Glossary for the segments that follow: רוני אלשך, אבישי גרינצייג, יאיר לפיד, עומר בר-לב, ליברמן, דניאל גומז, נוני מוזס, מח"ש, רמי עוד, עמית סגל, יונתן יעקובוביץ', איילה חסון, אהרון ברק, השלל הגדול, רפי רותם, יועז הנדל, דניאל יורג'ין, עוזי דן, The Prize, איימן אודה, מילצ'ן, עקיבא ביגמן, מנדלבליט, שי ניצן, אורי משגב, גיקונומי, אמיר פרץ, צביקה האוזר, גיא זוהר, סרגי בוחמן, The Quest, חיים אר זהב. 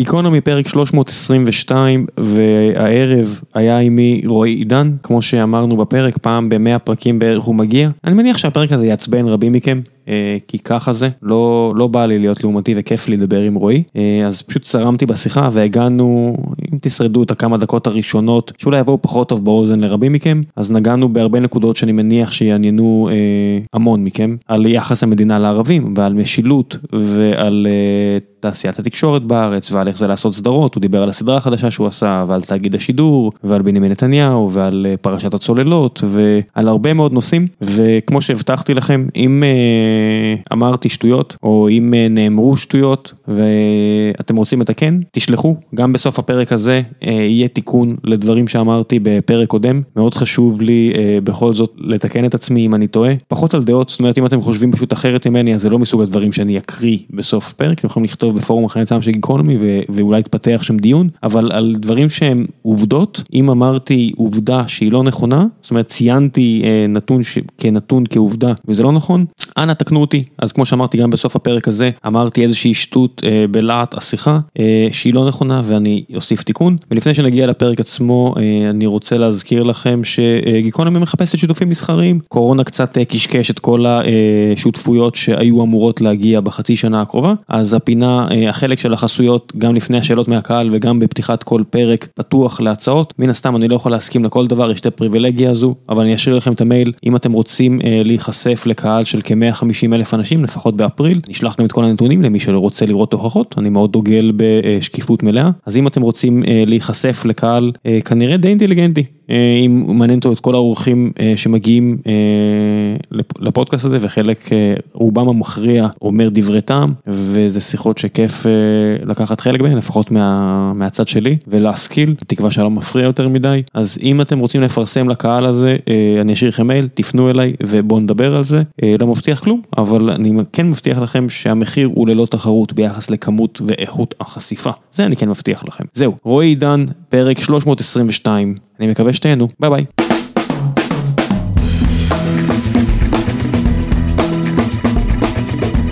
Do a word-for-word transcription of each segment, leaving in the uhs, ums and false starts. גיקונומי פרק שלוש מאות עשרים ושתיים, והערב היה עימי רועי עידן, כמו שאמרנו בפרק, פעם במאה פרקים בערך הוא מגיע. אני מניח שהפרק הזה יעצבן רבים מכם, כי ככה זה, לא, לא בא לי להיות לעומתי וכיף לי לדבר עם רועי, אז פשוט צרמתי בשיחה והגענו, אם תשרדו את הכמה דקות הראשונות, שאולי יבואו פחות טוב באוזן לרבים מכם, אז נגענו בהרבה נקודות שאני מניח שיעניינו אה, המון מכם, על יחס המדינה לערבים, ועל משילות, ועל אה, תעשיית התקשורת בארץ, ועל איך זה לעשות סדרות, הוא דיבר על הסדרה החדשה שהוא עשה, ועל תאגיד השידור, ועל בנימין נתניהו, ועל אה, פרשת הצוללות, ועל הרבה מאוד נושאים, וכמו שהבטחתי לכם, אם אה, אמרתי שטויות, או אם נאמרו שטויות, ואתם רוצים לתקן, תשלחו. גם בסוף הפרק הזה יהיה תיקון לדברים שאמרתי בפרק קודם. מאוד חשוב לי בכל זאת לתקן את עצמי אם אני טועה. פחות על דעות, זאת אומרת, אם אתם חושבים פשוט אחרת ממני, אז זה לא מסוג הדברים שאני אקריא בסוף פרק. אתם יכולים לכתוב בפורום החיים עצמם של גיקונומי, ואולי יתפתח שם דיון, אבל על דברים שהם עובדות, אם אמרתי עובדה שהיא לא נכונה, זאת אומרת, ציינתי נתון כנתון, כעובדה, וזה לא נכון, אנא תקנו אותי. אז כמו שאמרתי גם בסוף הפרק הזה, אמרתי איזושהי שטות אה, בלעת השיחה, אה, שהיא לא נכונה, ואני אוסיף תיקון. ולפני שנגיע לפרק עצמו, אה, אני רוצה להזכיר לכם שגיקונומי מחפשת שיתופים מסחריים. קורונה קצת אה, קשקש את כל השותפויות שהיו אמורות להגיע בחצי שנה הקרובה, אז הפינה, אה, החלק של החסויות, גם לפני השאלות מהקהל, וגם בפתיחת כל פרק פתוח להצעות. מן הסתם אני לא יכול להסכים לכל דבר, יש את הפריבילגיה הזו, אבל אני אשאיר לכם את המייל, אם אתם רוצים אה, להיחשף לקהל של מאה וחמישים אלף אנשים, לפחות באפריל. נשלח גם את כל הנתונים למי שרוצה לראות הוכחות. אני מאוד דוגל בשקיפות מלאה. אז אם אתם רוצים להיחשף לקהל, כנראה די אינטליגנטי, אם מעניינתו את כל האורחים שמגיעים לפודקאסט הזה, וחלק רובם המכריע אומר דברי טעם, וזה שיחות שכיף לקחת חלק בהן, לפחות מה, מהצד שלי, ולהשכיל, תקווה שלא מפריע יותר מדי. אז אם אתם רוצים לפרסם לקהל הזה, אני אשאיר לכם מייל, תפנו אליי, ובואו נדבר על זה. לא מבטיח כלום, אבל אני כן מבטיח לכם שהמחיר הוא ללא תחרות ביחס לכמות ואיכות החשיפה. זה אני כן מבטיח לכם. זהו, רועי עידן, פרק שלוש מאות עשרים ושתיים. אני מקווה שתהנו, ביי ביי.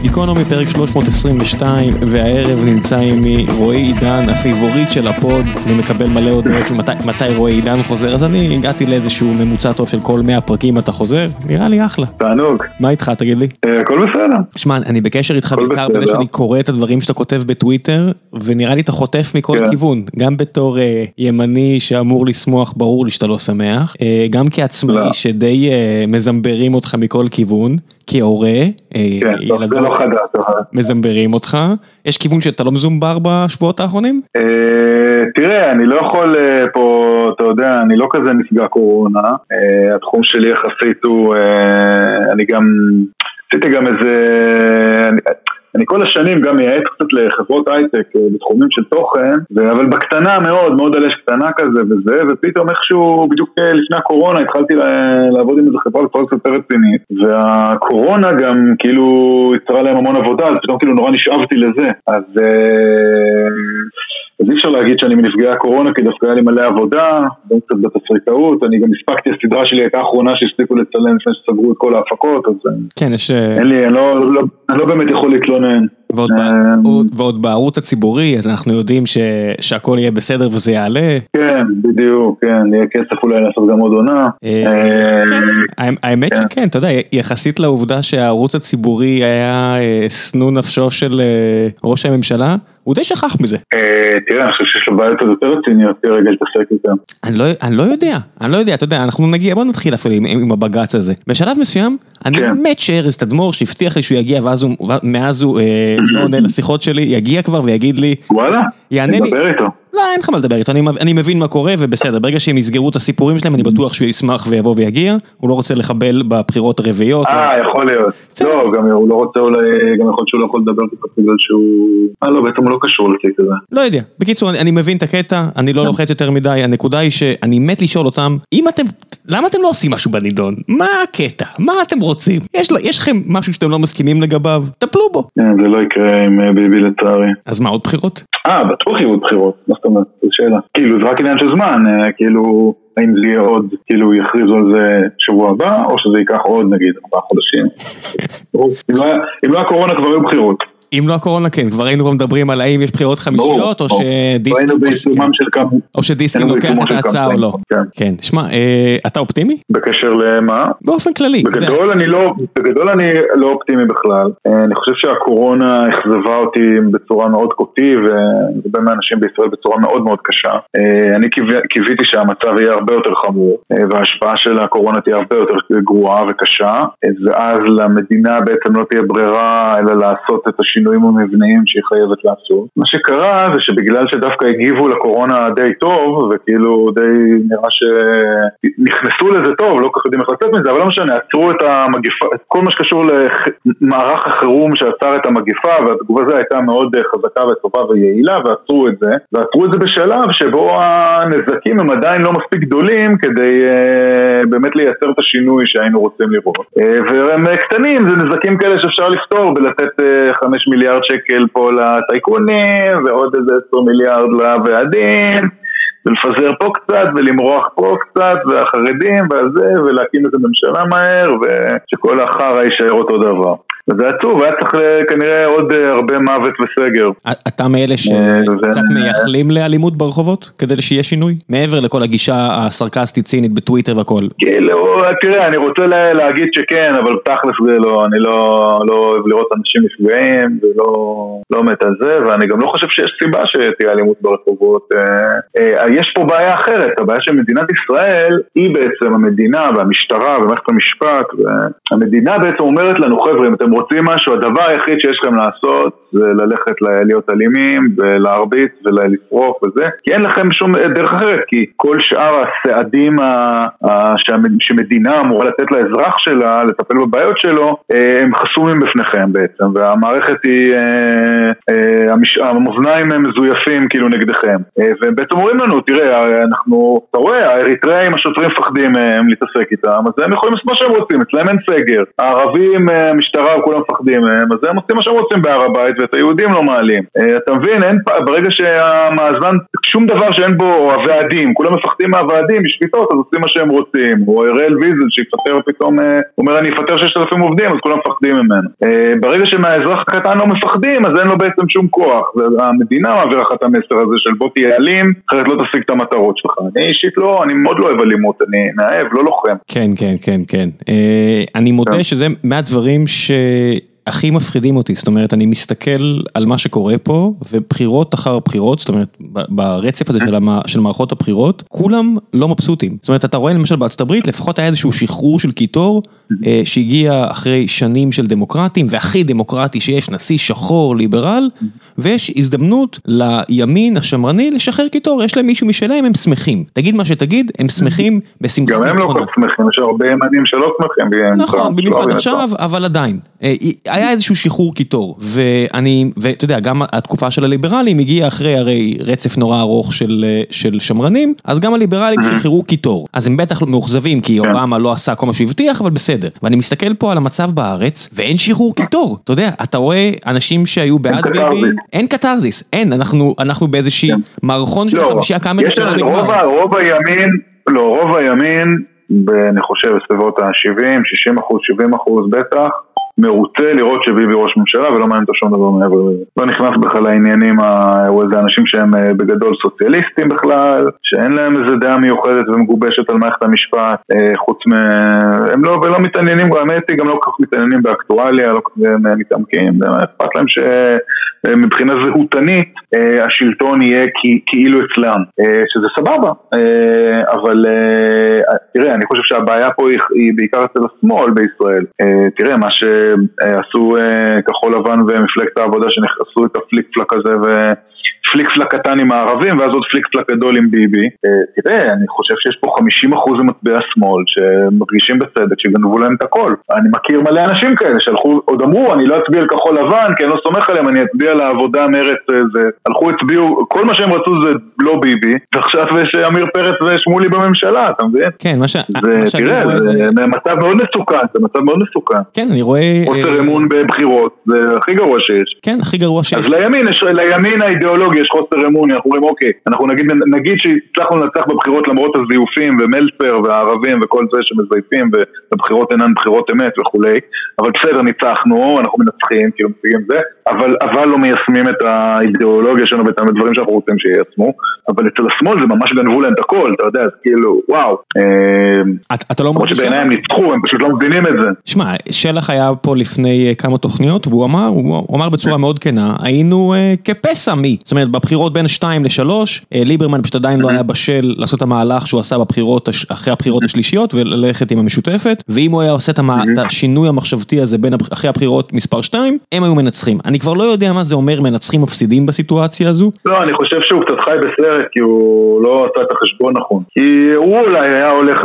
גיקונומי פרק שלוש מאות עשרים ושתיים, והערב נמצא עימי רועי עידן, הפייבוריט של הפוד. אני מקבל מלא הודעות מתי, מתי רועי עידן חוזר, אז אני הגעתי לאיזשהו ממוצע טוב של כל מאה פרקים אתה חוזר, נראה לי אחלה. תענוג. מה איתך, תגיד לי? הכל בסדר. שמע, אני בקשר איתך בעיקר בזה שאני קורא את הדברים שאתה כותב בטוויטר, ונראה לי אתה חוטף מכל כיוון, גם בתור ימני שאמור לשמוח, ברור לי שאתה לא שמח, גם כעצמאי שדי מזמברים אותך מכל כיוון, כהורה, ילדות מזמברים אותך, יש כיוון שאתה לא מזומבר בשבועות האחרונים? תראה, אני לא יכול פה, אתה יודע, אני לא כזה נפגע קורונה, התחום שלי יחסית הוא, אני גם, עשיתי גם איזה, אני כל השנים גם מייעץ קצת לחברות הייטק בתחומים של תוכן, אבל בקטנה מאוד, מאוד על אש קטנה כזה וזה, ופתאום איכשהו בדיוק לפני הקורונה התחלתי לעבוד עם איזה חברה לפרק יותר רצינית, והקורונה גם כאילו יצרה להם המון עבודה, אז פתאום כאילו נורא נשאבתי לזה, אז... אז אי אפשר להגיד שאני מנפגעי הקורונה, כי דווקא היה לי מלא עבודה, גם קצת בתסריקאות, אני גם הספקתי, הסדרה שלי הייתה האחרונה שהספיקו לצלם לפני שסגרו את כל ההפקות, אז כן, יש... אין לי, אני לא, לא, לא באמת יכול להתלונן. ועוד, ועוד בערוץ הציבורי, אז אנחנו יודעים ש, שהכל יהיה בסדר וזה יעלה. כן, בדיוק, כן, יהיה כסף אולי לעשות גם עוד עונה. האמת שכן, אתה יודע, יחסית לעובדה שהערוץ הציבורי היה סנון נפשו של ראש הממשלה, הוא די שכח מזה. תראה, אני חושב שיש לו בעיות עוד יותר רציניות, כרגע לתפסק איתם. אני לא יודע, אני לא יודע, אתה יודע, אנחנו נגיע, בוא נתחיל אפילו עם הבגץ הזה. בשלב מסוים, אני באמת שאריס לדמור, שהבטיח לי שהוא יגיע, ומאז הוא לא עונה לשיחות שלי, יגיע כבר ויגיד לי... וואלה, נדבר איתו. לא, אין לך מה לדבר איתו, אני מבין מה קורה, ובסדר, ברגע שהם יסגרו את הסיפורים שלהם, אני בטוח שהוא ישמח ויבוא ויגיע, הוא לא רוצה לחבל בבחירות הרביעיות. אה, יכול להיות. לא, גם הוא לא רוצה, גם יכול שהוא לא יכול לדבר בגלל שהוא... אה, לא, בעצם הוא לא קשור לקטע הזה. לא יודע, בקיצור, אני מבין את הקטע, אני לא לוחץ יותר מדי, הנקודה היא שאני מת לשאול אותם, אם אתם, למה אתם לא עושים משהו בנידון? מה הקטע? מה אתם רוצים? יש לכם משהו שאתם לא מסכימים לגביו? תפלו בו. זה לא יקרה עם ביבי לצערי. אז מה, עוד בחירות? אה, בטוח יהיו בחירות, מה זאת אומרת, זו שאלה. כאילו, זה רק עניין של זמן, כאילו, האם זה יהיה עוד, כאילו, יכריזו על זה שבוע הבא, או שזה ייקח עוד, נגיד, ארבעה חודשים. אם לא הקורונה כבר היו בחירות. אם לא הקורונה, כן, כבר היינו מדברים על האם יש בחירות חמישיות, או שדיסקין לוקח את ההצעה או לא. כן, שמע, אתה אופטימי? בקשר למה? באופן כללי. בגדול אני לא אופטימי בכלל. אני חושב שהקורונה החזבה אותי בצורה מאוד קוטי, ובין מהאנשים בישראל בצורה מאוד מאוד קשה. אני קיוויתי שהמצב יהיה הרבה יותר חמור, וההשפעה של הקורונה תהיה הרבה יותר גרועה וקשה, ואז למדינה בעצם לא תהיה ברירה, אלא לעשות את השינויים המבניים שהיא חייבת לעשות. מה שקרה זה שבגלל שדווקא הגיבו לקורונה די טוב, וכאילו די נראה שנכנסו לזה טוב, לא כך יודעים איך לצאת מזה, אבל לא משנה, עצרו את המגיפה, את כל מה שקשור למערך החירום שעצר את המגיפה, והתגובה זה הייתה מאוד חזקה וטובה ויעילה, ועצרו את זה, ועצרו את זה בשלב שבו הנזקים הם עדיין לא מספיק גדולים, כדי אה, באמת לייצר את השינוי שהיינו רוצים לראות. אה, והם קטנים, זה נזקים כאלה שאפשר לפתור בלתת אה, חמישה מיליארד שקל פה לטייקונים, ועוד איזה עשרה מיליארד לוועדים, ולפזר פה קצת, ולמרוח פה קצת, והחרדים, וזה, ולהקים את הממשלה מהר, ושכל האחר יישאר אותו דבר. זה עצוב, היה צריך כנראה עוד הרבה מוות וסגר. אתה מאלה שקצת מייחלים לאלימות ברחובות, כדי שיהיה שינוי? מעבר לכל הגישה הסרקסטית צינית בטוויטר וכל. תראה, אני רוצה להגיד שכן, אבל תכלס זה לא, אני לא אוהב לראות אנשים נפגעים, ולא מת על זה, ואני גם לא חושב שיש סיבה שתהיה אלימות ברחובות. יש פה בעיה אחרת, הבעיה שמדינת ישראל היא בעצם המדינה והמשטרה ומערכת המשפט, והמדינה בעצם אומרת לנו, חבר'ה, אם אתם רוצים משהו, הדבר היחיד שיש לכם לעשות זה ללכת להיות אלימים ולהרביץ ולפרוק וזה, כי אין לכם שום דרך אחרת, כי כל שאר הסעדים שמדינה אמורה לתת לאזרח שלה לטפל בבעיות שלו, הם חסומים בפניכם בעצם, והמערכת היא המאזניים הם מזויפים כאילו נגדכם, ובעצם אומרים לנו, תראה, אנחנו, אתה רואה, האריתראים, השוטרים פחדים הם להתעסק איתם, אז הם יכולים לעשות מה שהם רוצים, אצלם אין סגר, הערבים, המשטרה, כולם פחדים הם, אז הם עושים מה שהם רוצים בהר הבית, ואת היהודים לא מעלים. אתה מבין, אין, ברגע שהמאזן, שום דבר שאין בו הוועדים, כולם מפחדים מהוועדים, משפיטות, אז עושים מה שהם רוצים, או אראל ויזל שיפטר פתאום, אומר, אני אפטר שישת אלפים עובדים, אז כולם מפחדים ממנו. ברגע שמהאזרח הקטן לא מפחדים, אז אין לו בעצם שום כוח. המדינה מעבירה את המסר הזה של בוא תהיה אלים, אחרת לא תשיג את המטרות שלך. אני אישית לא, אני מאוד לא אוהב אלימות, אני נאהב, לא לוחם. כן, כן, כן, כן. אני מודה שזה מהדברים ש... הכי מפחידים אותי, זאת אומרת, אני מסתכל על מה שקורה פה, ובחירות אחר בחירות, זאת אומרת, ברצף הזה של, המע... של מערכות הבחירות, כולם לא מבסוטים. זאת אומרת, אתה רואה למשל בארצות הברית, לפחות היה איזשהו שחרור של קיטור, שהגיע אחרי שנים של דמוקרטים, והכי דמוקרטי שיש, נשיא שחור, ליברל, ויש הזדמנות לימין השמרני לשחרר קיטור, יש להם מישהו משלהם, הם שמחים. תגיד מה שתגיד, הם שמחים בשמחה. גם הם לא שמחים, יש הרבה ימנים שלא שמחים. נכון, במיוחד עכשיו, אבל עדיין. היה איזשהו שחרור קיטור, ואני, ואתה יודע, גם התקופה של הליברלים הגיעה אחרי הרי רצף נורא ארוך של, של שמרנים, אז גם הליברלים שחררו קיטור, אז הם בטח מאוחזבים, כי אובמה לא עשה כל מה שהבטיח, אבל בסדר, ואני מסתכל פה על המצב בארץ, ואין שחרור קיטור, אתה יודע, אתה רואה אנשים שהיו בעד ביבי, אין קטרזיס, אין, אנחנו, אנחנו באיזושהי מערכון של חמישי הקאמרית של הליברלים. רוב הימין, לא, רוב הימין, אני חושב בסביבות ה-שבעים, שישים אחוז, שבעים אחוז בטח, מרוצה לראות שביבי ראש ממשלה ולא מעניין אותו שום דבר מעבר לזה. לא נכנס בכלל לעניינים, או איזה אנשים שהם בגדול סוציאליסטים בכלל, שאין להם איזה דעה מיוחדת ומגובשת על מערכת המשפט, חוץ מ... הם לא, ולא מתעניינים, האמת היא גם לא כך מתעניינים באקטואליה, לא כך מתעמקים, אכפת להם שמבחינה זהותנית, השלטון יהיה כאילו אצלם, שזה סבבה, אבל תראה, אני חושב שהבעיה פה היא בעיקר אצל השמאל בישראל. תראה, מה ש... עשו כחול לבן ומפלגת העבודה שנכנסו את הפליק פלק הזה ופליק פלק קטן עם הערבים ואז עוד פליק פלק גדול עם ביבי. תראה, אני חושב שיש פה חמישים אחוז מצביעי השמאל שמרגישים בצדק שגנבו להם את הכל. אני מכיר מלא אנשים כאלה שהלכו, עוד אמרו, אני לא אצביע על כחול לבן כי אני לא סומך עליהם, אני אצביע על העבודה מרץ, הלכו הצביעו, כל מה שהם רצו זה לא ביבי, ועכשיו יש אמיר פרץ ושמולי בממשלה, אתה מבין? כן, מה ש... תראה, זה מצב מאוד מסוכן, זה מצב מאוד מסוכן. כן, אני רואה עוצר אמון בבחירות, זה הכי גרוע שיש. כן, הכי גרוע שיש. אז לימין, יש, לימין האידיאולוגי יש חוסר אמון, אנחנו אומרים אוקיי, אנחנו נגיד, נגיד שהצלחנו לנצח בבחירות למרות הזיופים ומלצר והערבים וכל זה שמזייפים ובחירות אינן בחירות אמת וכולי, אבל בסדר ניצחנו, אנחנו מנצחים, כאילו מציגים זה, אבל, אבל לא מיישמים את האידיאולוגיה שלנו ואת הדברים שאנחנו רוצים שיישמו, אבל אצל השמאל זה ממש גנבו להם את הכל, אתה יודע, כאילו, וואו. את, אתה לא מרגיש שבעיניי הם ניצחו, הם פשוט לא מבינים את זה. שמע, שלח היה פה לפני כמה תוכניות, והוא אמר, הוא אמר בצורה מאוד כנה, היינו כפסע מי. זאת אומרת, בבחירות בין שתיים לשלוש, ליברמן פשוט עדיין לא היה בשל לעשות את המהלך שהוא עשה בבחירות, אחרי הבחירות השלישיות, וללכת עם המשותפת, ואם הוא היה עושה את השינוי המחשבתי הזה בין אחרי הבחירות מספר שתיים, הם היו מנצחים. אני כבר לא יודע מה זה אומר, מנצחים מפסידים בסיטואציה הזו. לא, אני חושב שהוא קצת חי בסרט, כי הוא לא עשה את החשבון נכון. כי הוא אולי היה הולך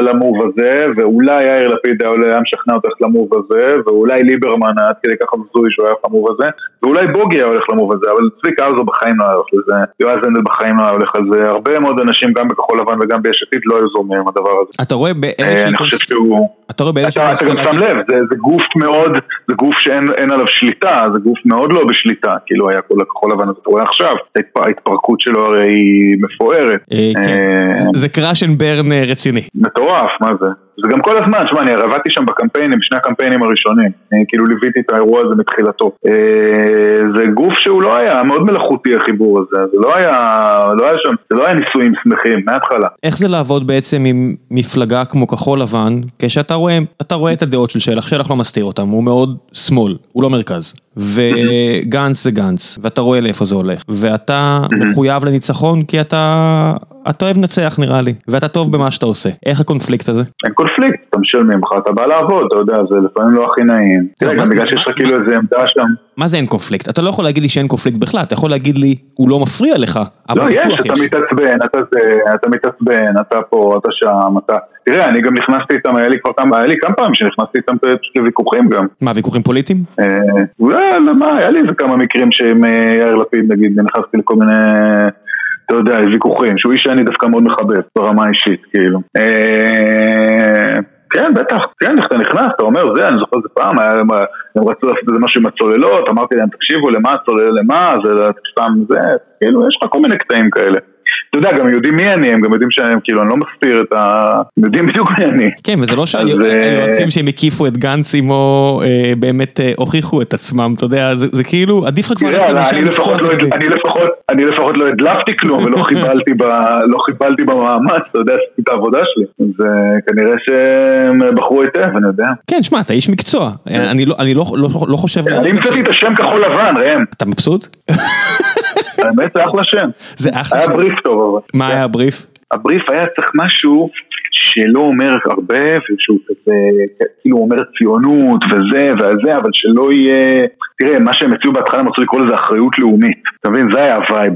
למוב הזה, ואולי יאיר לפיד היה משכנע אותך למוב הזה, ואולי ליברמן היה כדי ככה בזוי שהוא היה למוב הזה, ואולי בוגי היה הולך למוב הזה, אבל צביקה זו בחיים לא היה הולך לזה, יועז הנדל בחיים לא היה הולך לזה, הרבה מאוד אנשים גם בכחול לבן וגם ביש עתיד לא יזורמים הדבר הזה. אתה רואה באיזושהי... אני חושב שהוא... אתה רואה באיזושהי... אתה גם שם לב, זה גוף מאוד, זה גוף שאין עליו שליטה, זה גוף מאוד לא בשליטה, כאילו היה כל הכחול לבן, אתה רואה עכשיו, ההתפרקות שלו הרי היא מפוארת. זה קראש אין ברן רציני. מטורף, מה זה? זה גם כל הזמן, שמה, אני עבדתי שם בקמפיינים, בשני הקמפיינים הראשונים, כאילו ליוויתי את האירוע הזה מתחילתו. זה גוף שהוא לא היה, מאוד מלאכותי החיבור הזה, זה לא היה, לא היה שם, זה לא היה ניסויים שמחים, מההתחלה. איך זה לעבוד בעצם עם מפלגה כמו כחול לבן, כשאתה רואה, אתה רואה את הדעות של שלח, שלח לא מסתיר אותם, הוא מאוד שמאל, הוא לא מרכז, וגנץ זה גנץ, ואתה רואה לאיפה זה הולך, ואתה מחויב לניצחון כי אתה... אתה אוהב נצח נראה לי, ואתה טוב במה שאתה עושה. איך הקונפליקט הזה? אין קונפליקט, אתה משלמים לך, אתה בא לעבוד, אתה יודע, זה לפעמים לא הכי נעים. תראה, גם בגלל שיש לך כאילו איזה עמדה שם. מה זה אין קונפליקט? אתה לא יכול להגיד לי שאין קונפליקט בכלל, אתה יכול להגיד לי, הוא לא מפריע לך, אבל בטוח יש. לא, יש, אתה מתעצבן, אתה זה, אתה מתעצבן, אתה פה, אתה שם, אתה... תראה, אני גם נכנסתי איתם, היה לי כבר כמה, היה לי כמה פעמים שנכנסתי איתם לוויכוחים גם. מה, ויכוחים פוליטיים? לא, מה, היה לי כמה מקרים שהם יאיר לפיד, נגיד, נכנסתי לכל מיני... אתה יודע, ויכוחים, שהוא איש שאני דווקא מאוד מחבב, ברמה אישית, כאילו. כן, בטח, כן, אתה נכנס, אתה אומר, זה, אני זוכר זה פעם, הם רצו לעשות איזה משהו עם הצוללות, אמרתי להם, תקשיבו, למה הצולל, למה, זה, סתם, זה, כאילו, יש לך כל מיני קטעים כאלה. אתה יודע, גם יודעים מי אני, הם גם יודעים שאני, כאילו, אני לא מסתיר את ה... יודעים בדיוק מי אני. כן, וזה לא שהיועצים שהם הקיפו את גנץ אימו, באמת הוכיחו את עצמם, אתה יודע, זה כאילו, עדיף לך כבר... אני לפחות לא הדלפתי כלום, ולא חיבלתי במאמץ, אתה יודע, את העבודה שלי. זה כנראה שהם בחרו היטב, אני יודע. כן, שמע, אתה איש מקצוע. אני לא חושב... אני המצאתי את השם כחול לבן, ראם. אתה מבסוט? האמת זה אחלה שם. זה אחלה שם. בריף טוב אבל. מה היה הבריף? הבריף היה צריך משהו שלא אומר הרבה, ושהוא כזה, כאילו אומר ציונות וזה וזה, אבל שלא יהיה, תראה, מה שהם הציעו בהתחלה, הם רצו לקרוא לזה אחריות לאומית, אתה מבין, זה היה הווייב,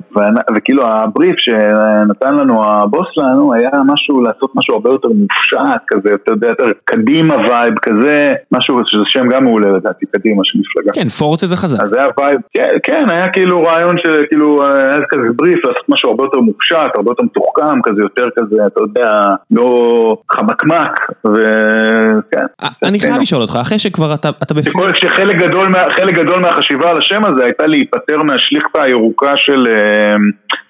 וכאילו הבריף שנתן לנו הבוס לנו, היה משהו, לעשות משהו הרבה יותר מופשט כזה, אתה יודע, יותר קדימה וייב כזה, משהו שזה שם גם מעולה לדעתי, קדימה של מפלגה. כן, פורצה זה חזק. אז זה היה וייב, כן, היה כאילו רעיון של, כאילו, היה כזה בריף, לעשות משהו הרבה יותר מופשט, הרבה יותר מתוחכם, כזה יותר כזה, אתה יודע, לא חמקמק, וכן. אני חייב לשאול אותך, אחרי שכבר אתה, אתה בפי... שחלק גדול, חלק גדול מהחשיבה על השם הזה הייתה להיפטר מהשליחתה הירוקה של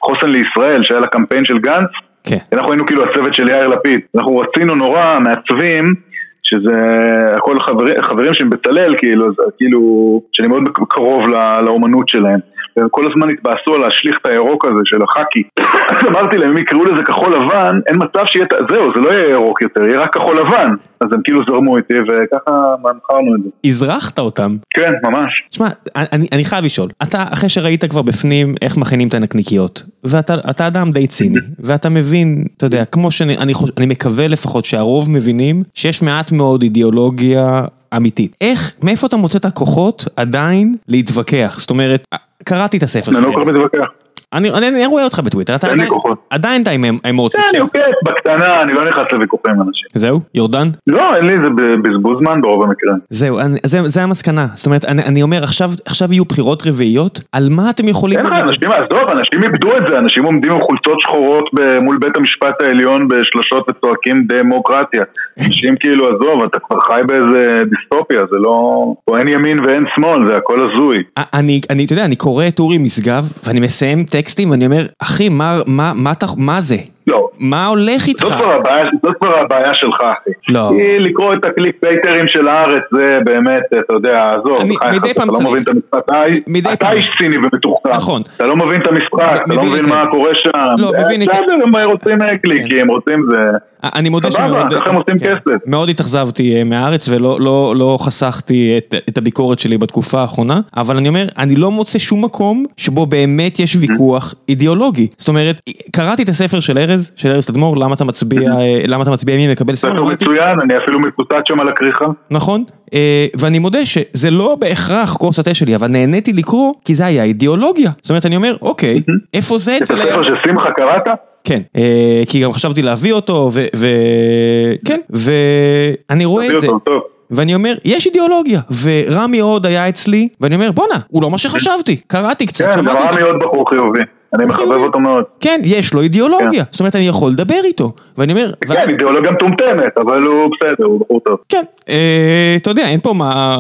חוסן לישראל, שהיה לקמפיין של גנץ. כן. אנחנו היינו כאילו הצוות של יאיר לפיד. אנחנו רצינו נורא מעצבים, שזה הכל חברים, חברים שהם בצלל, כאילו, כאילו, שאני מאוד קרוב לא, לאומנות שלהם. כל הזמן התבאסו על השליח את הירוק הזה של החקי. אז אמרתי להם, אם יקראו לזה כחול לבן, אין מצב שיהיה, זהו, זה לא יהיה ירוק יותר, יהיה רק כחול לבן. אז הם כאילו זרמו איתי, וככה מנחרנו את זה. הזרחת אותם? כן, ממש. תשמע, אני, אני חייב לשאול, אתה אחרי שראית כבר בפנים איך מכינים את הנקניקיות, ואתה אתה אדם די ציני, ואתה מבין, אתה יודע, כמו שאני אני חושב, אני מקווה לפחות שהרוב מבינים שיש מעט מאוד אידיאולוגיה אמיתית. איך, מאיפה אתה מוצא את הכוחות עדיין להתווכח? זאת אומרת, קראתי את הספר. אני לא כל כך מתווכח. אני רואה אותך בטוויטר, אתה עדיין אתה עם האמורציות. אני אוקיי, בקטנה, אני לא נכנס לוויכוחים אנשים. זהו? יורדן? לא, אין לי, זה בזבוז זמן ברוב המקרה. זהו, זה המסקנה. זאת אומרת, אני אומר, עכשיו יהיו בחירות רביעיות, על מה אתם יכולים... אין לך, אנשים, אז טוב, אנשים איבדו את זה, אנשים עומדים עם חולצות שחורות מול בית המשפט העליון בשלושות וצועקים דמוקרטיה. אנשים כאילו, אז טוב, אתה כבר חי באיזה דיסטופיה, זה לא... אין ימין ואין שמאל, זה הכל הזוי. אני, אתה יודע, אני קורא את אורי משגב, ואני מסיים טקסטים, ואני אומר, אחי, מה, מה, מה, מה זה? לא. מה הולך איתך? זאת כבר הבעיה שלך, כי לקרוא את הקליק פייטרים של הארץ זה באמת, אתה יודע, עזוב, אתה לא מבין את המשחק, אתה איש ציני ומתוחכם, אתה לא מבין את המשחק, אתה לא מבין מה קורה שם, הם רוצים קליקים, רוצים זה, אני מודה שמאוד התאכזבתי מהארץ ולא חסכתי את הביקורת שלי בתקופה האחרונה, אבל אני אומר, אני לא מוצא שום מקום שבו באמת יש ויכוח אידיאולוגי. זאת אומרת, קראתי את הספר של ארז, של אריס לדמור, למה אתה מצביע, למה אתה מצביע מי מקבל ספר? זה מצוין, אני אפילו מקוטט שם על הקריחה. נכון, ואני מודה שזה לא בהכרח קורס התה שלי, אבל נהניתי לקרוא, כי זה היה אידיאולוגיה. זאת אומרת, אני אומר, אוקיי, איפה זה אצל... את הספר ששמחה קראת? כן, כי גם חשבתי להביא אותו, וכן, ואני רואה את זה. ואני אומר, יש אידיאולוגיה, ורמי עוד היה אצלי, ואני אומר, בונה, הוא לא מה שחשבתי, קראתי קצת, שמעתי אותו. רמי עוד בחור חיובי. אני מחבב אותו מאוד. כן, יש לו אידיאולוגיה, זאת אומרת, אני יכול לדבר איתו, ואני אומר... כן, אידיאולוגיה מטומטמת, אבל הוא בסדר, הוא בחור טוב. כן, אתה יודע, אין פה מה,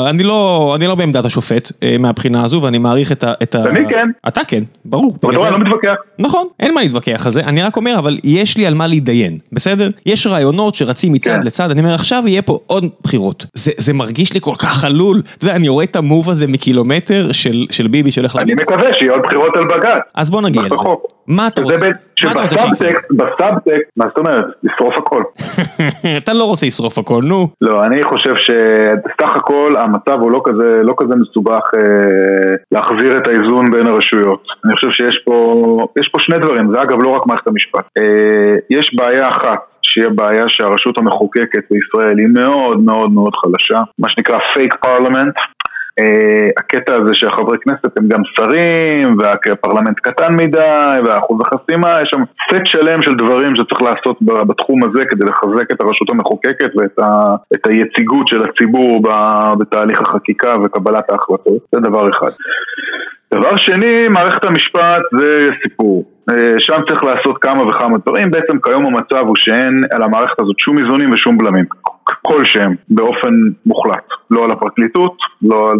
אני לא בעמדת השופט מהבחינה הזו, ואני מעריך את ה... אני כן. אתה כן, ברור. אבל לא מתווכח. נכון, אין מה להתווכח על זה, אני רק אומר, אבל יש לי על מה להתדיין, בסדר? יש רעיונות שרצים מצד לצד, אני אומר, עכשיו יהיה פה עוד בחירות. זה מרגיש לי כל כך חלול. אתה יודע, אני רואה את המוב הזה מקילומטר של ביבי שהולך... אני מקווה שיהיה עוד בחירות על בג"ץ. אז בוא נגיע. מה אתה רוצה? שבסאבטקסט, בסאבטקסט, מה זאת אומרת? לשרוף הכל. אתה לא רוצה לשרוף הכל, נו. לא, אני חושב שסך הכל המצב הוא לא כזה, לא כזה מסובך להחזיר את האיזון בין הרשויות. אני חושב שיש פה, יש פה שני דברים, זה אגב לא רק מערכת המשפט. יש בעיה אחת, שהיא הבעיה שהרשות המחוקקת בישראל היא מאוד מאוד מאוד חלשה, מה שנקרא פייק פרלמנט. הקטע הזה שהחברי כנסת הם גם שרים, והפרלמנט קטן מדי, והאחוז החסימה, יש שם סט שלם של דברים שצריך לעשות בתחום הזה כדי לחזק את הרשות המחוקקת ואת היציגות של הציבור בתהליך החקיקה וקבלת ההחלטות. זה דבר אחד. דבר שני, מערכת המשפט זה סיפור. שם צריך לעשות כמה וכמה דברים. בעצם כיום המצב הוא שאין על המערכת הזאת שום איזונים ושום בלמים. כלשהם, באופן מוחלט. לא על הפרקליטות, לא על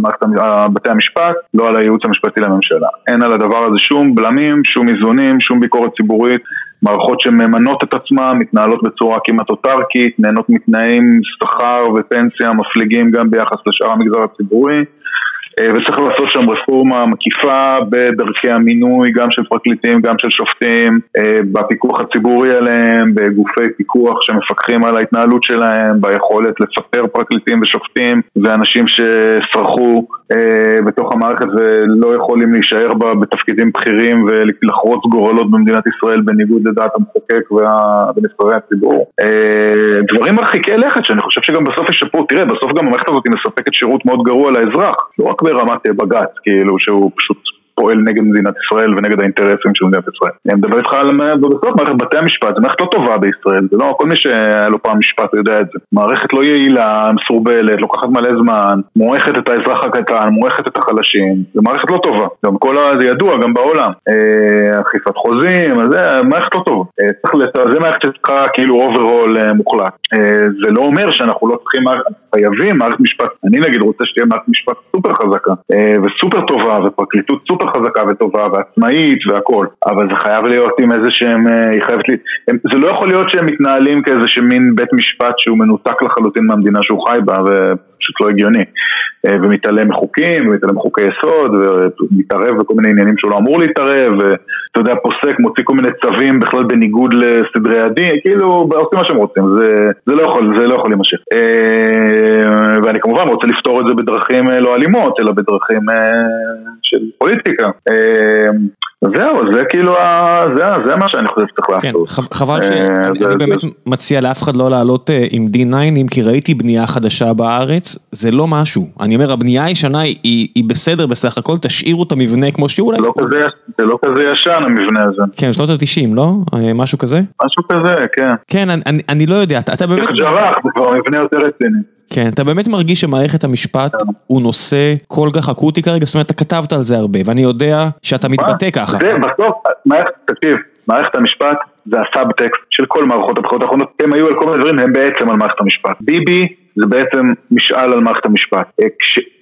בתי המשפט, לא על הייעוץ המשפטי לממשלה. אין על הדבר הזה שום בלמים, שום איזונים, שום ביקורת ציבורית. מערכות שממנות את עצמם, מתנהלות בצורה כמעט אוטרקית, נהנות מתנאים, שכר ופנסיה, מפליגים גם ביחס לשאר המגזר הציבורי. וצריך לעשות שם רפורמה מקיפה בדרכי המינוי, גם של פרקליטים, גם של שופטים, בפיקוח הציבורי עליהם, בגופי פיקוח שמפקחים על ההתנהלות שלהם, ביכולת לספר פרקליטים ושופטים, ואנשים שסרחו בתוך המערכת ולא יכולים להישאר בה בתפקידים בכירים ולחרוץ גורלות במדינת ישראל בניגוד לדעת המחוקק ונבחרי הציבור. דברים מרחיקי לכת שאני חושב שגם בסוף ישפרו, תראה, בסוף גם המערכת הזאת מספקת שירות מאוד גרוע לאזרח, לא רק ברמת בג"ץ, כאילו שהוא פשוט פועל נגד מדינת ישראל ונגד האינטרסים של מדינת ישראל. אני מדבר איתך על מערכת בתי המשפט, זה מערכת לא טובה בישראל, זה לא, כל מי שהיה לו פעם משפט יודע את זה. מערכת לא יעילה, מסורבלת, לוקחת מלא זמן, מועכת את האזרח הקטן, מועכת את החלשים, זה מערכת לא טובה. גם כל זה ידוע, גם בעולם. אכיפת חוזים, זה מערכת לא טובה. זה מערכת שצריכה כאילו אוברול מוחלט. זה לא אומר שאנחנו לא צריכים, חייבים מערכת משפט, אני נגיד רוצה שתהיה מערכת משפט סופר חזקה, וסופר טובה, ופרקליטות סופר חזקה וטובה ועצמאית והכל, אבל זה חייב להיות עם איזה שהם חייבת לי, זה לא יכול להיות שהם מתנהלים כאיזה שמין בית משפט שהוא מנותק לחלוטין מהמדינה שהוא חי בה ופשוט לא הגיוני, ומתעלם מחוקים, ומתעלם חוקי יסוד ומתערב בכל מיני עניינים שהוא לא אמור להתערב, ואתה יודע, פוסק מוציא כל מיני צווים בכלל בניגוד לסדרי הדין, כאילו עושים מה שהם רוצים, זה, זה לא יכול, זה לא יכול להימשך, ואני כמובן רוצה לפתור את זה בדרכים לא אלימות, אלא בדרכים של פוליטיקה. זהו, זה כאילו, זה מה שאני חושב שצריך לעשות. חבל שאני באמת מציע לאף אחד לא לעלות עם די ניין, אם כי ראיתי בנייה חדשה בארץ, זה לא משהו. אני אומר, הבנייה הישנה היא בסדר, בסך הכל תשאירו את המבנה כמו שהוא אולי. זה לא כזה ישן המבנה הזה. כן, שלוש התשעים, לא? משהו כזה? משהו כזה, כן. כן, אני לא יודע, אתה באמת... זה ג'רח, זה כבר מבנה יותר רציני. כן, אתה באמת מרגיש שמערכת המשפט הוא נושא כל כך אקוטי כרגע, זאת אומרת, אתה כתבת על זה הרבה, ואני יודע שאתה מתבטא ככה. זה בסוף, תקשיב, מערכת המשפט זה הסאבטקסט של כל מערכות הבחירות האחרונות, הם היו על כל מיני דברים, הם בעצם על מערכת המשפט. ביבי זה בעצם משאל על מערכת המשפט.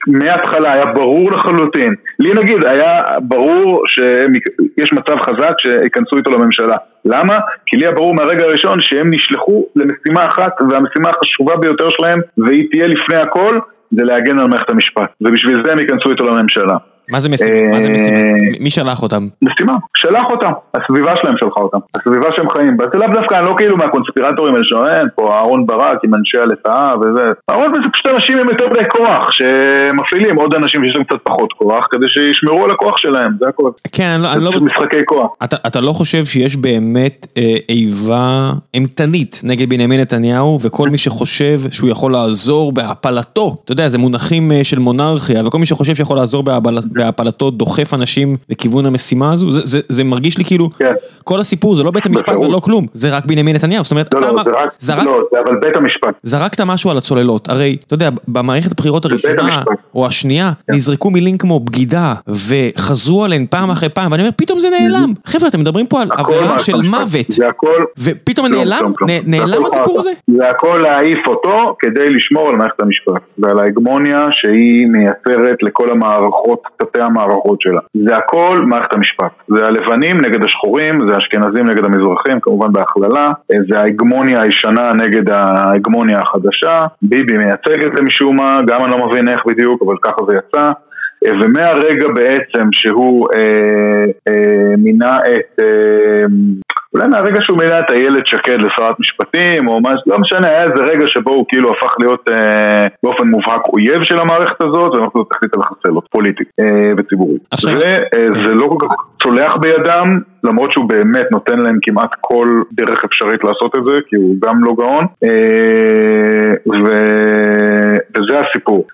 מההתחלה היה ברור לחלוטין, לי נגיד היה ברור שיש מצב חזק שיכנסו איתו לממשלה. למה? כי לי היה ברור מהרגע הראשון שהם נשלחו למשימה אחת, והמשימה החשובה ביותר שלהם, והיא תהיה לפני הכל, זה להגן על מערכת המשפט. ובשביל זה הם יכנסו איתו לממשלה. מה זה משימה? מה זה משימה? מי שלח אותם? משימה, שלח אותם, הסביבה שלהם שלחה אותם, הסביבה שהם חיים, וזה לאו דווקא לא כאילו מהקונספירטורים אל שואן, פה אהרון ברק עם אנשי הלטאה וזה, אהרון זה פשוט אנשים עם יותר בלי כוח, שמפעילים עוד אנשים שיש להם קצת פחות כוח, כדי שישמרו על הכוח שלהם, זה הכל. כן, אני לא... זה משחקי כוח. אתה לא חושב שיש באמת איבה אימתנית נגד בנימין נתניהו, וכל מי שחושב שהוא יכול לעזור בהפלתו, אתה יודע, זה מונחים של מונרכיה, וכל מי שחושב שיכול לעזור בהפלתו והפעלתו דוחף אנשים לכיוון המשימה הזו, זה, זה, זה מרגיש לי כאילו, כן. כל הסיפור, זה לא בית המשפט, זה לא כלום, זה רק בנימין נתניהו, זאת אומרת, לא, אתה לא, אמר, זה רק, זרק, לא, זה אבל בית המשפט. זרקת משהו על הצוללות, הרי, אתה יודע, במערכת הבחירות הראשונה, או השנייה, כן. נזרקו מילים כמו בגידה, וחזרו עליהן פעם אחרי פעם, ואני אומר, פתאום זה נעלם, חבר'ה, אתם מדברים פה על עבירה של מוות, הכל... ופתאום כלום, נעלם, כלום, כלום. נעלם זה הסיפור הזה? זה הכל להעיף אותו, כדי לשמור על מערכת המשפט, ועל ההגמוניה שהיא מייצרת לכל המערכות תתי המערכות שלה. זה הכל מערכת המשפט. זה הלבנים נגד השחורים, זה האשכנזים נגד המזרחים, כמובן בהכללה, זה ההגמוניה הישנה נגד ההגמוניה החדשה, ביבי מייצג את זה משום מה, גם אני לא מבין איך בדיוק, אבל ככה זה יצא, ומהרגע בעצם שהוא אה, אה, מינה את... אה, אולי מהרגע שהוא מינה את איילת שקד לשרת משפטים, או משהו, לא משנה, היה איזה רגע שבו הוא כאילו הפך להיות אה, באופן מובהק אויב של המערכת הזאת, ואנחנו תחליט על החסלות, פוליטית אה, וציבורית. וזה אה, לא כל כך צולח בידם, למרות שהוא באמת נותן להם כמעט כל דרך אפשרית לעשות את זה, כי הוא גם לא גאון, אה, ו... וזה הסיפור.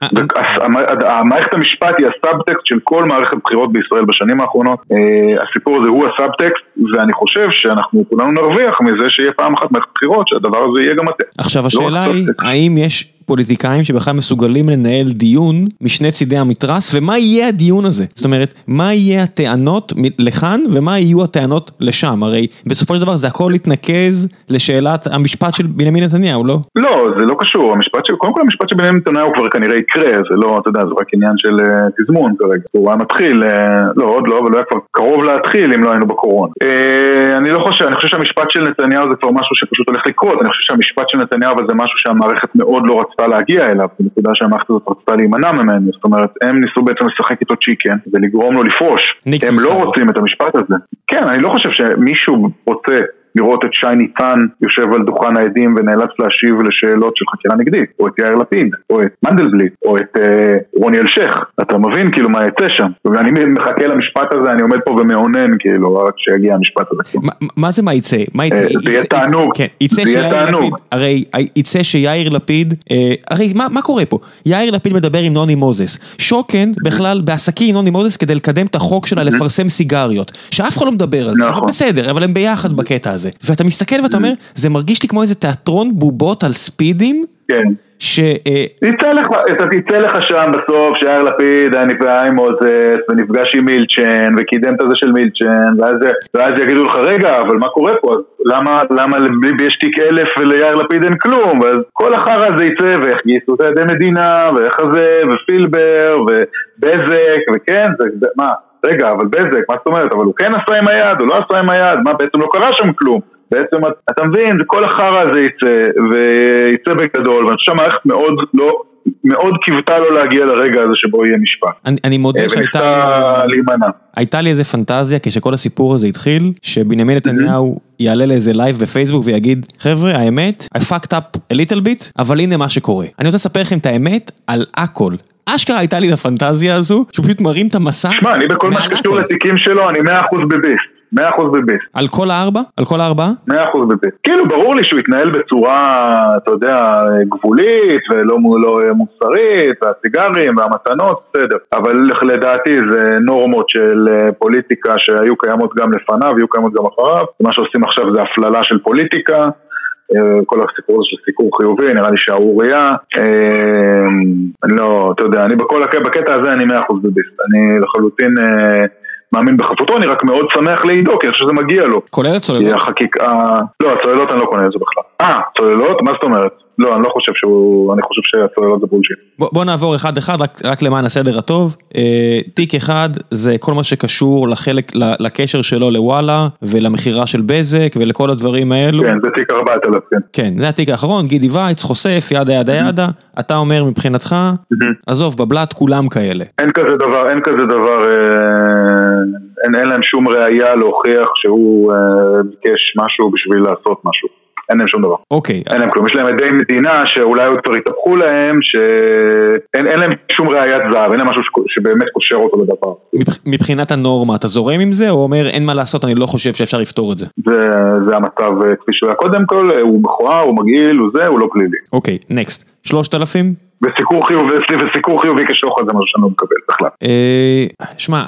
המערכת המשפט היא הסאבטקסט של כל מערכת בחירות בישראל בשנים האחרונות, אה, הסיפור הזה הוא הסאבטקסט, ואני חושב שאנחנו אנחנו כולנו נרוויח מזה שיהיה פעם אחת מערכת בחירות, שהדבר הזה יהיה גם אתם. עכשיו השאלה היא, האם יש פוליטיקאים שבכלל מסוגלים לנהל דיון משני צידי המתרס, ומה יהיה הדיון הזה? זאת אומרת, מה יהיה הטענות לכאן, ומה יהיו הטענות לשם? הרי בסופו של דבר זה הכל להתנקז לשאלת המשפט של בנימין נתניהו, לא? לא, זה לא קשור. המשפט של, קודם כל המשפט של בנימין נתניהו כבר כנראה יקרה, זה לא, אתה יודע, זה רק עניין של תזמון כרגע. הוא היה מתחיל, לא, עוד לא, אבל הוא היה כבר קרוב להתחיל אם לא היינו בקורונה. אני לא חושב, אני חושב שהמשפט של נתניהו זה כבר משהו שפשוט הולך לקרות. אני חושב שהמשפט של נתניהו זה משהו שהמערכת מאוד לא רצה להגיע אליו, בנקודה שהמערכת הזאת רצתה להימנע ממנו, זאת אומרת, הם ניסו בעצם לשחק איתו צ'יקן, ולגרום לו לפרוש. הם לא רוצים את המשפט הזה. כן, אני לא חושב שמישהו רוצה לראות את שי ניצן יושב על דוכן העדים ונאלץ להשיב לשאלות של חקירה נגדית, או את יאיר לפיד, או את מנדלבליט, או את אה, רוני אלשך. אתה מבין כאילו מה יצא שם. ואני מחכה למשפט הזה, אני עומד פה ומעונן כאילו, רק שיגיע המשפט הזה. ما, מה זה מה יצא? מה יצא? אה, זה יהיה תענוג. כן, יצא שיאיר לפיד, הרי יצא שיאיר לפיד, אה, הרי מה, מה קורה פה? יאיר לפיד מדבר עם נוני מוזס. שוקן בכלל בעסקי עם נוני מוזס כדי לקדם את החוק שלה לפרסם סיגריות. שאף אחד לא מדבר על זה, אבל בסדר, אבל הם ביחד בקטע הזה. ואתה מסתכל ואתה אומר, זה מרגיש לי כמו איזה תיאטרון בובות על ספידים, כן. ש... תצא לך, תצא לך שם בסוף, שיאיר לפיד, הנפגע עם מוזס, ונפגש עם מילצ'ן, וקידם את הזה של מילצ'ן, ואז יגידו לך, רגע, אבל מה קורה פה? למה, למה יש תיק אלף וליאיר לפיד אין כלום? ואז כל אחר הזה יצא, ואיך גייסו את הידי מדינה, ואיך הזה, ופילבר, ובזק, וכן, זה, מה? רגע, אבל בזק, מה זאת אומרת? אבל הוא כן עשה עם היד, הוא לא עשה עם היד, מה? בעצם לא קרה שם כלום. בעצם, אתה מבין, כל החרא הזה יצא, ויצא בגדול, ואני חושב מערכת מאוד לא... מאוד כיוותה לו להגיע לרגע הזה שבו יהיה משפט. אני, אני מודה שהייתה לי, הייתה לי איזה פנטזיה כשכל הסיפור הזה התחיל, שבנימין נתניהו יעלה לאיזה לייב בפייסבוק ויגיד, חבר'ה, האמת, I fucked up a little bit, אבל הנה מה שקורה. אני רוצה לספר לכם את האמת על הכל. אשכרה הייתה לי את הפנטזיה הזו, שהוא פשוט מרים את המסע. שמה, אני בכל מה שקשור לתיקים שלו, אני מאה אחוז בביסט. מאה אחוז בביס. על כל הארבע? על כל הארבע? מאה אחוז בביס. כאילו ברור לי שהוא התנהל בצורה, אתה יודע, גבולית, ולא לא מוסרית, והסיגרים, והמתנות, בסדר. אבל לדעתי זה נורמות של פוליטיקה שהיו קיימות גם לפניו, והיו קיימות גם אחריו. מה שעושים עכשיו זה הפללה של פוליטיקה, כל הסיפור של סיכור חיובי, נראה לי שהאוריה, אני לא, אתה יודע, אני בכל הקטע הזה אני מאה אחוז בביס. אני לחלוטין... מאמין בחפותו, אני רק מאוד שמח לידו, כי אני חושב שזה מגיע לו. כולל צוללות? החקיקה... לא, הצוללות אני לא קונה את זה בכלל. אה, צוללות? מה זאת אומרת? לא, אני לא חושב שהוא... אני חושב שהצוללות זה בולשיט. בוא נעבור אחד אחד, רק למען הסדר הטוב. תיק אחד זה כל מה שקשור לחלק, לקשר שלו לוואלה, ולמחירה של בזק, ולכל הדברים האלו. כן, זה תיק ארבעת אלפים, כן. כן, זה התיק האחרון, גידי וייץ, חושף, ידה ידה ידה. אתה אומר מבחינתך, עזוב, בבלת כולם כאלה. אין כזה דבר, אין כזה דבר, אין, אין להם שום ראייה להוכיח שהוא ביקש משהו בשביל לעשות משהו. אין להם שום דבר. אוקיי. אין להם כלום. יש להם עדי מדינה שאולי עוד כבר יתפחו להם, שאין להם שום ראיית זהב, אין להם משהו שבאמת קושר אותו לדבר. מבחינת הנורמה, אתה זורם עם זה, או אומר, אין מה לעשות, אני לא חושב שאפשר לפתור את זה? זה המצב כפי שהוא היה קודם כל, הוא מכוער, הוא מגעיל, הוא זה, הוא לא פלילי. אוקיי, נקסט. שלושת אלפים? וסיקור חיובי, וסיקור חיובי כשוחד, זה מה שאני לא מקבל בכלל. שמע,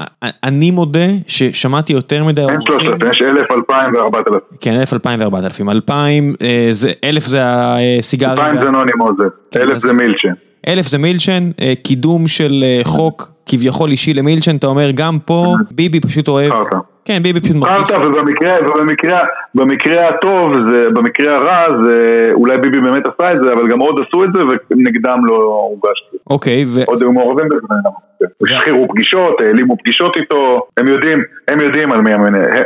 אני מודה ששמעתי יותר מדי... אין שלושה, יש אלף, אלפיים וארבעת אלפים. כן, אלף, אלפיים וארבעת אלפים. אלפיים, אלף זה הסיגריה. אלפיים זה נונימו זה, אלף זה מילצ'ן. אלף זה מילצ'ן, קידום של חוק כביכול אישי למילצ'ן, אתה אומר גם פה, ביבי פשוט אוהב... כן, ביבי פשוט מרגיש... חרטה, ובמקרה הטוב, במקרה הרע, אולי ביבי באמת עשה את זה, אבל גם עוד עשו את זה, ונגדם לא הוגשתי. אוקיי, ו... עוד הם מעורבים בזמן, השחירו פגישות, העלימו פגישות איתו, הם יודעים, הם יודעים על מי,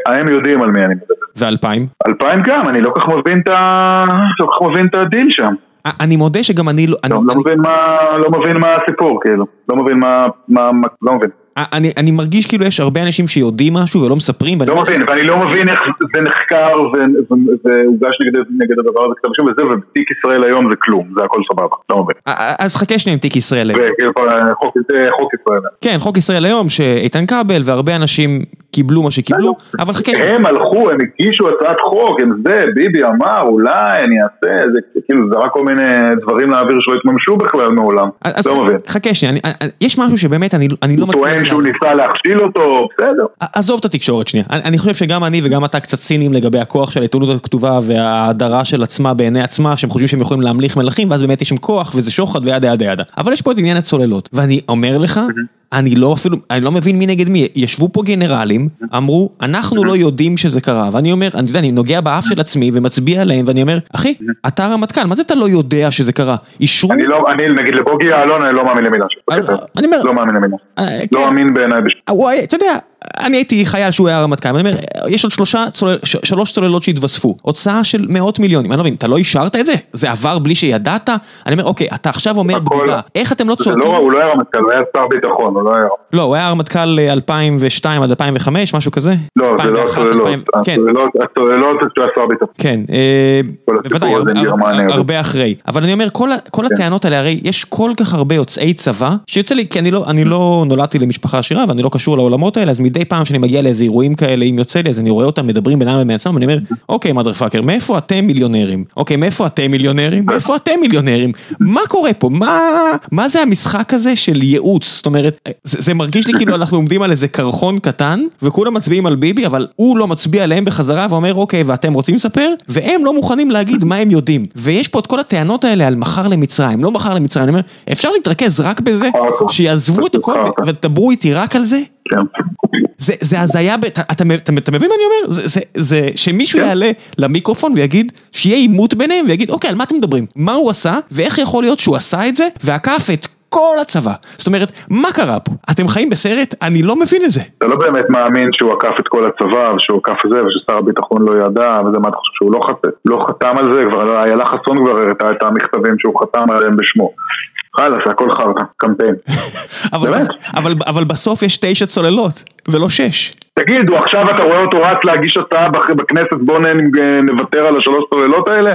הם יודעים על מי אני מדבר. ואלפיים? אלפיים גם, אני לא כך מבין את הדין שם. אני מודה שגם אני לא... לא מבין מה הסיפור, כאילו. לא מבין מה... לא מבין. אני, אני מרגיש כאילו יש הרבה אנשים שיודעים משהו ולא מספרים. לא מבין, ואני לא מבין איך זה נחקר והוגש נגד הדבר הזה כתב שום וזה, ובתיק ישראל היום זה כלום, זה הכל סבבה, לא מבין. אז חכה שניהם תיק ישראל היום. חוק ישראל. כן, חוק ישראל היום שאיתן קבל והרבה אנשים קיבלו מה שקיבלו, אבל חכה. הם הלכו, הם הגישו הצעת חוק, הם זה, ביבי אמר, אולי אני אעשה, זה כאילו זרק כל מיני דברים להעביר שלא התממשו בכלל מעולם. לא מבין. חכה שנייה, יש משהו שבאמת אני לא מצליח. שהוא ניסה להכשיל אותו, בסדר. עזוב את התקשורת שנייה. אני חושב שגם אני וגם אתה קצת סינים לגבי הכוח של העיתונות הכתובה וההדרה של עצמה בעיני עצמה, שהם חושבים שהם יכולים להמליך מלכים, ואז באמת יש שם כוח וזה שוחד וידה ידה ידה. אבל יש פה את עניין הצוללות. ואני אומר לך, אני לא אפילו, אני לא מבין מי נגד מי. ישבו פה גנרלים, אמרו, אנחנו לא יודעים שזה קרה. ואני אומר, אני יודע, אני נוגע באף של עצמי ומצביע עליהם, ואני אומר, אחי, אתה רמטכ"ל, מה זה אתה לא יודע שזה קרה? אישרו... אני לא, אני, נגיד, לבוגי, אלון, אני לא מאמין למילה. אני אומר... לא מאמין למילה. לא מאמין בעיניי בשביל. אתה יודע... אני הייתי חייל שהוא היה רמטכ"ל, אני אומר, יש עוד שלושה, שלוש צוללות שהתווספו, הוצאה של מאות מיליונים, אני לא מבין, אתה לא אישרת את זה? זה עבר בלי שידעת? אני אומר, אוקיי, אתה עכשיו אומר בדידה, איך אתם לא צולטים? הוא לא היה רמטכ"ל, הוא היה שר ביטחון, הוא לא היה... לא, הוא היה רמטכ"ל אלפיים ושתיים עד אלפיים וחמש, משהו כזה? לא, זה לא הצוללות, הצוללות של שר ביטחון. כן, בוודאי, הרבה אחרי, אבל אני אומר, כל הטענות האלה, הרי יש כל כך הרבה יוצאי צבא, שיוצא לי, כי אני לא נולדתי למשפחה עשירה, ואני לא קשור לעולמות האלה, אז די פעם שאני מגיע לאיזה אירועים כאלה, אם יוצא לי, אז אני רואה אותם מדברים בינם לבין עצמם, ואני אומר, אוקיי, מדרפאקר, מאיפה אתם מיליונרים? אוקיי, מאיפה אתם מיליונרים? מאיפה אתם מיליונרים? מה קורה פה? מה זה המשחק הזה של ייעוץ? זאת אומרת, זה מרגיש לי כאילו אנחנו עומדים על איזה קרחון קטן, וכולם מצביעים על ביבי, אבל הוא לא מצביע עליהם בחזרה, ואומר, אוקיי, ואתם רוצים לספר? והם לא מוכנים להגיד מה הם יודעים. ויש פה את כל הטענות האלה על מחר למצרים, לא מחר למצרים. אני אומר, אפשר להתרכז רק בזה, שיעזבו את הכל ותדברו איתי רק על זה? זה, זה הזיה, אתה, אתה, אתה, אתה מבין מה אני אומר? זה, זה, זה שמישהו יעלה למיקרופון ויגיד, שיהיה עימות ביניהם ויגיד, אוקיי, על מה אתם מדברים? מה הוא עשה? ואיך יכול להיות שהוא עשה את זה? והקף את כל הצבא. זאת אומרת, מה קרה פה? אתם חיים בסרט? אני לא מבין את זה. אתה לא באמת מאמין שהוא עקף את כל הצבא, ושהוא עקף את זה, וששר הביטחון לא ידע, וזה מה אתה חושב שהוא לא חתם? לא חתם על זה, כבר, איילה חסון כבר הראתה את המכתבים שהוא חתם עליהם בשמו. חלס, הכל חרטה, קמפיין. אבל בסוף יש תשע צוללות, ולא שש. תגידו, עכשיו אתה רואה אותו רץ להגיש הצעה בכנסת, בוא נוותר על השלוש צוללות האלה?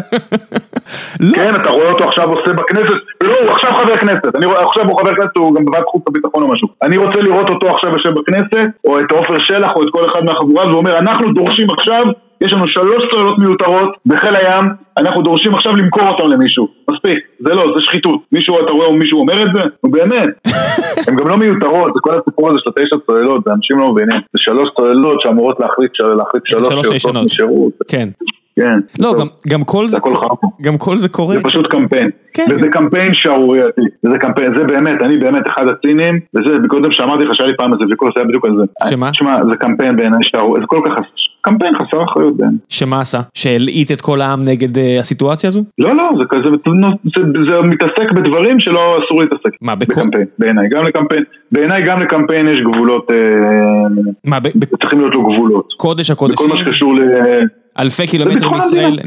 כן, אתה רואה אותו עכשיו עושה בכנסת, לא, הוא עכשיו חבר כנסת, עכשיו הוא חבר כנסת, הוא גם בוועדת חוץ הביטחון או משהו. אני רוצה לראות אותו עכשיו יושב בכנסת, או את עופר שלח, או את כל אחד מהחבורה, ואומר, אנחנו דורשים עכשיו, יש לנו שלוש צוללות מיותרות בחיל הים, אנחנו דורשים עכשיו למכור אותם למישהו. מספיק, זה לא, זה שחיתות. מישהו, אתה רואה או מישהו אומר את זה? הוא באמת. הם גם לא מיותרות, זה כל הסיפור הזה של תשע צוללות, זה אנשים לא מבינים. זה שלוש צוללות שאמורות להחליט שלוש שיוצאות משירות. כן. כן. לא, גם, גם כל זה, כל גם כל זה קורה. זה פשוט קמפיין. כן. וזה קמפיין שערורייתי. וזה קמפיין, זה באמת, אני באמת אחד הצינים, וזה בקודם שאמרתי לך, שהיה לי פעם הזה, וכל זה היה בדיוק על זה. שמה? שמה, זה קמפיין בעיניי שערורייתי, זה כל כך קמפיין חסר אחריות בעיניי. שמה עשה? שהלעיט את כל העם נגד uh, הסיטואציה הזו? לא, לא, זה כזה, זה, זה, זה מתעסק בדברים שלא אסור להתעסק. מה, בכל? בקמפיין, בעיניי, גם לקמפיין. בעיניי גם לקמפיין יש גבולות, uh, מה, ב- ב- צריכים להיות לו גבולות. קודש הקודש. בכל מה שקשור ל... אלפי קילומטר מישראל,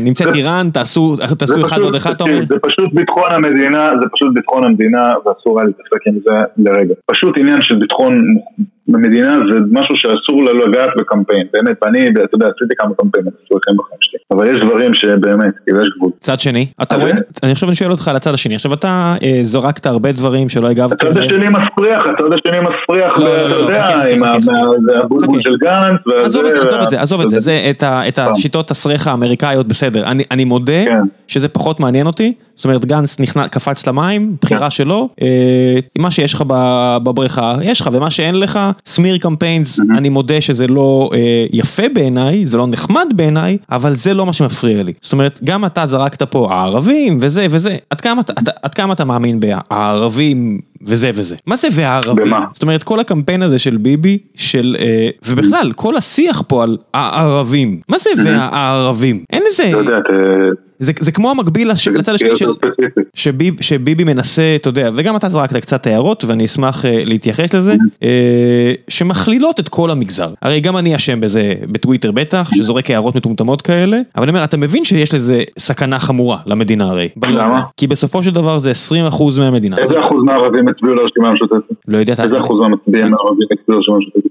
נמצאת איראן, תעשו אחד עוד אחד, תומר. זה פשוט ביטחון המדינה, זה פשוט ביטחון המדינה, ואסור היה להתפק עם זה לרגע. פשוט עניין של ביטחון במדינה, זה משהו שאסור לה לגעת בקמפיין. באמת, ואני, אתה יודע, עשיתי כמה קמפיינים, אסור לכם בחיים שלי. אבל יש דברים שבאמת, יש גבול. צד שני, אתה רואה, אני חושב אני שואל אותך על הצד השני, עכשיו אתה זורקת הרבה דברים שלא הגבת. הצד השני מספריח, הצד השני מספריח, אתה יודע, עם הבולבול של גנץ. עזוב את זה, עזוב את זה. זה את, ה, את השיטות הסרח האמריקאיות בסדר, אני, אני מודה כן. שזה פחות מעניין אותי, זאת אומרת גנץ נכנס, קפץ למים, בחירה כן. שלו אה, מה שיש לך בבריכה יש לך, ומה שאין לך, סמיר קמפיינס, mm-hmm. אני מודה שזה לא אה, יפה בעיניי, זה לא נחמד בעיניי, אבל זה לא מה שמפריע לי, זאת אומרת גם אתה זרקת פה הערבים וזה וזה, עד כמה, עד, עד כמה אתה מאמין בערבים וזה וזה, מה זה והערבים? במה? זאת אומרת כל הקמפיין הזה של ביבי של, אה, ובכלל כל השיח פה על הערבים, מה זה והערבים? אין איזה... לא יודעת... זה, זה כמו המקביל לצד השני של, שביב, שביבי מנסה, אתה יודע, וגם אתה זרקת קצת הערות, ואני אשמח uh, להתייחס לזה, uh, שמכלילות את כל המגזר. הרי גם אני אשם בזה בטוויטר בטח, שזורק הערות מטומטמות כאלה, אבל אני אומר, אתה מבין שיש לזה סכנה חמורה למדינה הרי. למה? כי בסופו של דבר זה עשרים אחוז מהמדינה. איזה אחוז מהערבים הצביעו לרשימה המשותפת? לא יודעת. איזה אחוז מהמצביעים הערבים הצביעו לרשימה המשותפת?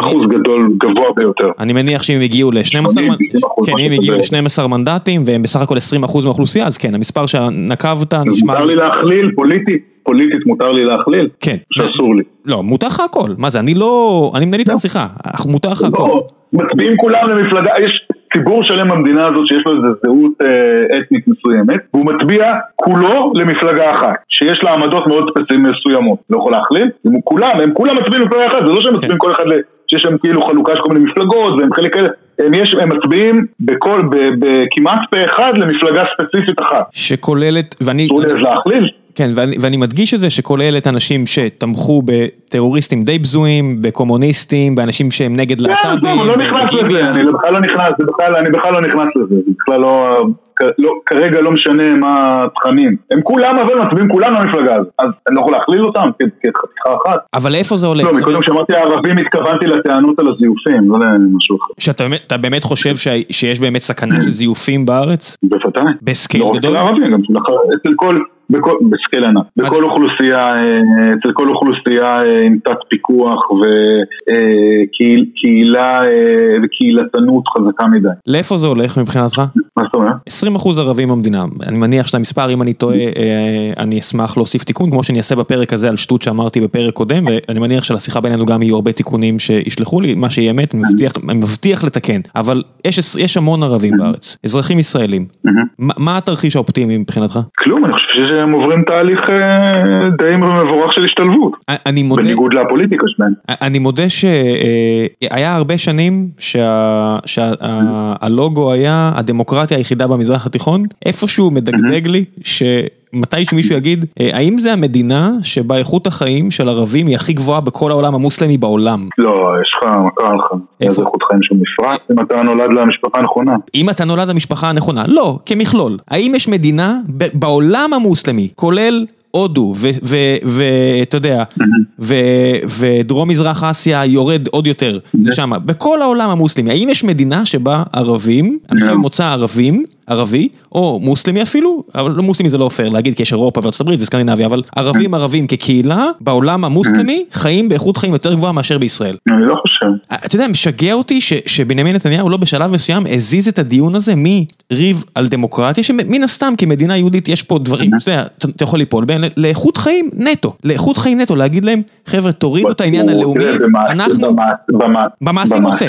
אחוז גדול גבוה ביותר. אני מניח שהם הגיעו ל-שנים עשר מנדטים, והם בסך הכל עשרים אחוז מהאוכלוסייה, אז כן, המספר שנקבת נשמע... מותר לי להכליל, פוליטית, פוליטית מותר לי להכליל, כן. שאסור לי. לא, מותר לך הכל, מה זה, אני לא, אני מנהלית להשיחה, מותר לך הכל. לא, מצביעים כולם למפלגה, יש ציבור שלם במדינה הזאת שיש לו איזו זהות אתנית מסוימת, והוא מצביע כולו למפלגה אחת, שיש לה עמדות מאוד מסוימות, לא יכול להכליל, הם כולם, הם כולם מצביעים למפלגה אחת, זה לא שהם מצביעים כל אחד ל... שיש להם כאילו חלוקה של כל מיני מפלגות, והם חלק כאלה, הם, יש, הם מצביעים בכל, ב, ב, כמעט פה אחד למפלגה ספציפית אחת. שכוללת, ואני... שכוללת להחליל. כן, ואני, ואני מדגיש את זה שכוללת אנשים שתמכו בטרוריסטים די בזויים, בקומוניסטים, באנשים שהם נגד להט"בים. כן, לא, אני לא נכנס לזה, אני בכלל לא נכנס, בכלל, אני בכלל לא נכנס לזה, בכלל לא... לא, כרגע לא משנה מה התכנים, הם כולם אבל מצביעים כולם למפלגה הזאת, אז אני לא יכול להכליל אותם כחתיכה אחת. אבל איפה זה הולך? לא, מקודם שאמרתי הערבים התכוונתי לטענות על הזיופים, לא משהו אחר. שאתה באמת חושב שיש באמת סכנה של זיופים בארץ? בפתאי. בסקייל גדול? לא רק לערבים, גם אצל כל... בסקל ענק, בכל אוכלוסייה, אצל כל אוכלוסייה עם תת פיקוח וקהילה וקהילתנות חזקה מדי. לאיפה זה הולך מבחינתך? מה זאת אומרת? עשרים אחוז ערבים במדינה, אני מניח שזה המספר, אם אני טועה, אני אשמח להוסיף תיקון, כמו שאני אעשה בפרק הזה על שטות שאמרתי בפרק קודם, ואני מניח שלשיחה בינינו גם יהיו הרבה תיקונים שישלחו לי, מה שיהיה אמת, אני מבטיח לתקן, אבל יש המון ערבים בארץ, אזרחים ישראלים, מה התרחיש האופטימי מבחינתך? כלום, אני חושב שזה הם עוברים תהליך די מבורך של השתלבות, בניגוד לפוליטיקה שלהם. אני מודה שהיה הרבה שנים שהלוגו היה הדמוקרטיה היחידה במזרח התיכון, איפשהו מדגדג לי ש... מתי שמישהו יגיד, האם זה המדינה שבה איכות החיים של ערבים היא הכי גבוהה בכל העולם המוסלמי בעולם? לא, יש לך, מקרה לך. איזה איכות חיים של מפרט, אם אתה נולד למשפחה הנכונה. אם אתה נולד למשפחה הנכונה, לא, כמכלול. האם יש מדינה בעולם המוסלמי, כולל... הודו, ואתה יודע, ודרום מזרח אסיה יורד עוד יותר לשם, בכל העולם המוסלמי, האם יש מדינה שבה ערבים, אנשים מוצא ערבים, ערבי, או מוסלמי אפילו, אבל מוסלמי זה לא אופר, להגיד כי יש אירופה וארצות הברית וסקנדינביה, אבל ערבים ערבים כקהילה, בעולם המוסלמי, חיים באיכות חיים יותר גבוהה מאשר בישראל. אני לא חושב. אתה יודע, משגע אותי שבנימין נתניהו לא בשלב מסוים הזיז את הדיון הזה מריב על דמוקרטיה, שמן הסתם כמדינה יהודית יש פה דברים, אתה יכול ליפול בין לאיכות חיים נטו, לאיכות חיים נטו, להגיד להם, חבר'ה, תורידו את העניין הלאומי, אנחנו, במעשים הוא עושה,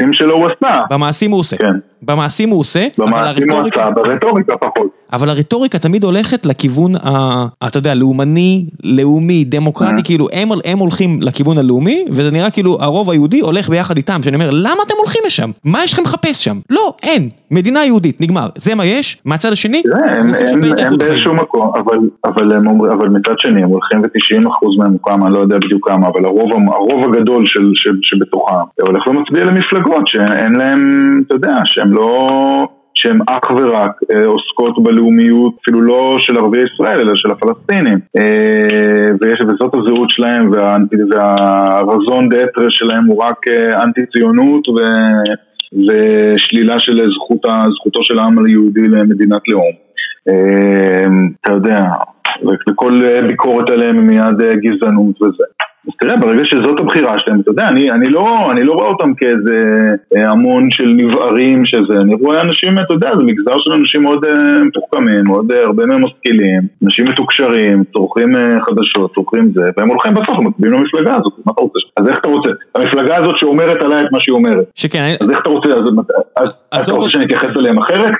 במעשים הוא עושה, במעשים הוא עושה, במעשים הוא עושה, ברטוריקה פחות. אבל הרטוריקה תמיד הולכת לכיוון, אתה יודע, לאומני, לאומי, דמוקרטי, כאילו הם הולכים לכיוון הלאומי, וזה נראה כאילו הרוב היהודי הולך ביחד איתם, שאני אומר, למה אתם הולכים לשם? מה יש לכם לחפש שם? לא, אין, מדינה יהודית, נגמר, זה מה יש, מהצד השני, הם באיזשהו מקום, אבל מצד שני, הם הולכים ו-תשעים אחוז מהמוקם, אני לא יודע בדיוק כמה, אבל הרוב הגדול שבתוכה, הולך ומצביע למפלגות, שאין להם, אתה יודע, שהם לא, שהם אך ורק עוסקות בלאומיות, אפילו לא של ערבי ישראל, אלא של הפלסטינים. ויש וזאת הזהות שלהם, והרזון דאטרה שלהם הוא רק אנטי-ציונות ו... ושלילה של זכותו של העם היהודי למדינת לאום. אתה יודע, וכל ביקורת עליהם היא מיד גזענות וזה. אז תראה, ברגע שזאת הבחירה שלהם, אתה יודע, אני, אני לא, אני לא רואה אותם כאיזה המון של נבערים שזה, אני רואה אנשים, אתה יודע, זה מגזר של אנשים מאוד מתוחכמים, מאוד הרבה מהם משכילים, אנשים מתוקשרים, צורכים חדשות, צורכים זה, והם הולכים בסוף, מצביעים למפלגה הזאת, מה אתה רוצה? אז איך אתה רוצה? המפלגה הזאת שאומרת עליה את מה שהיא אומרת. שכן. אז איך אתה רוצה? אז, אז אתה רוצה שאני אתייחס עליהם אחרת?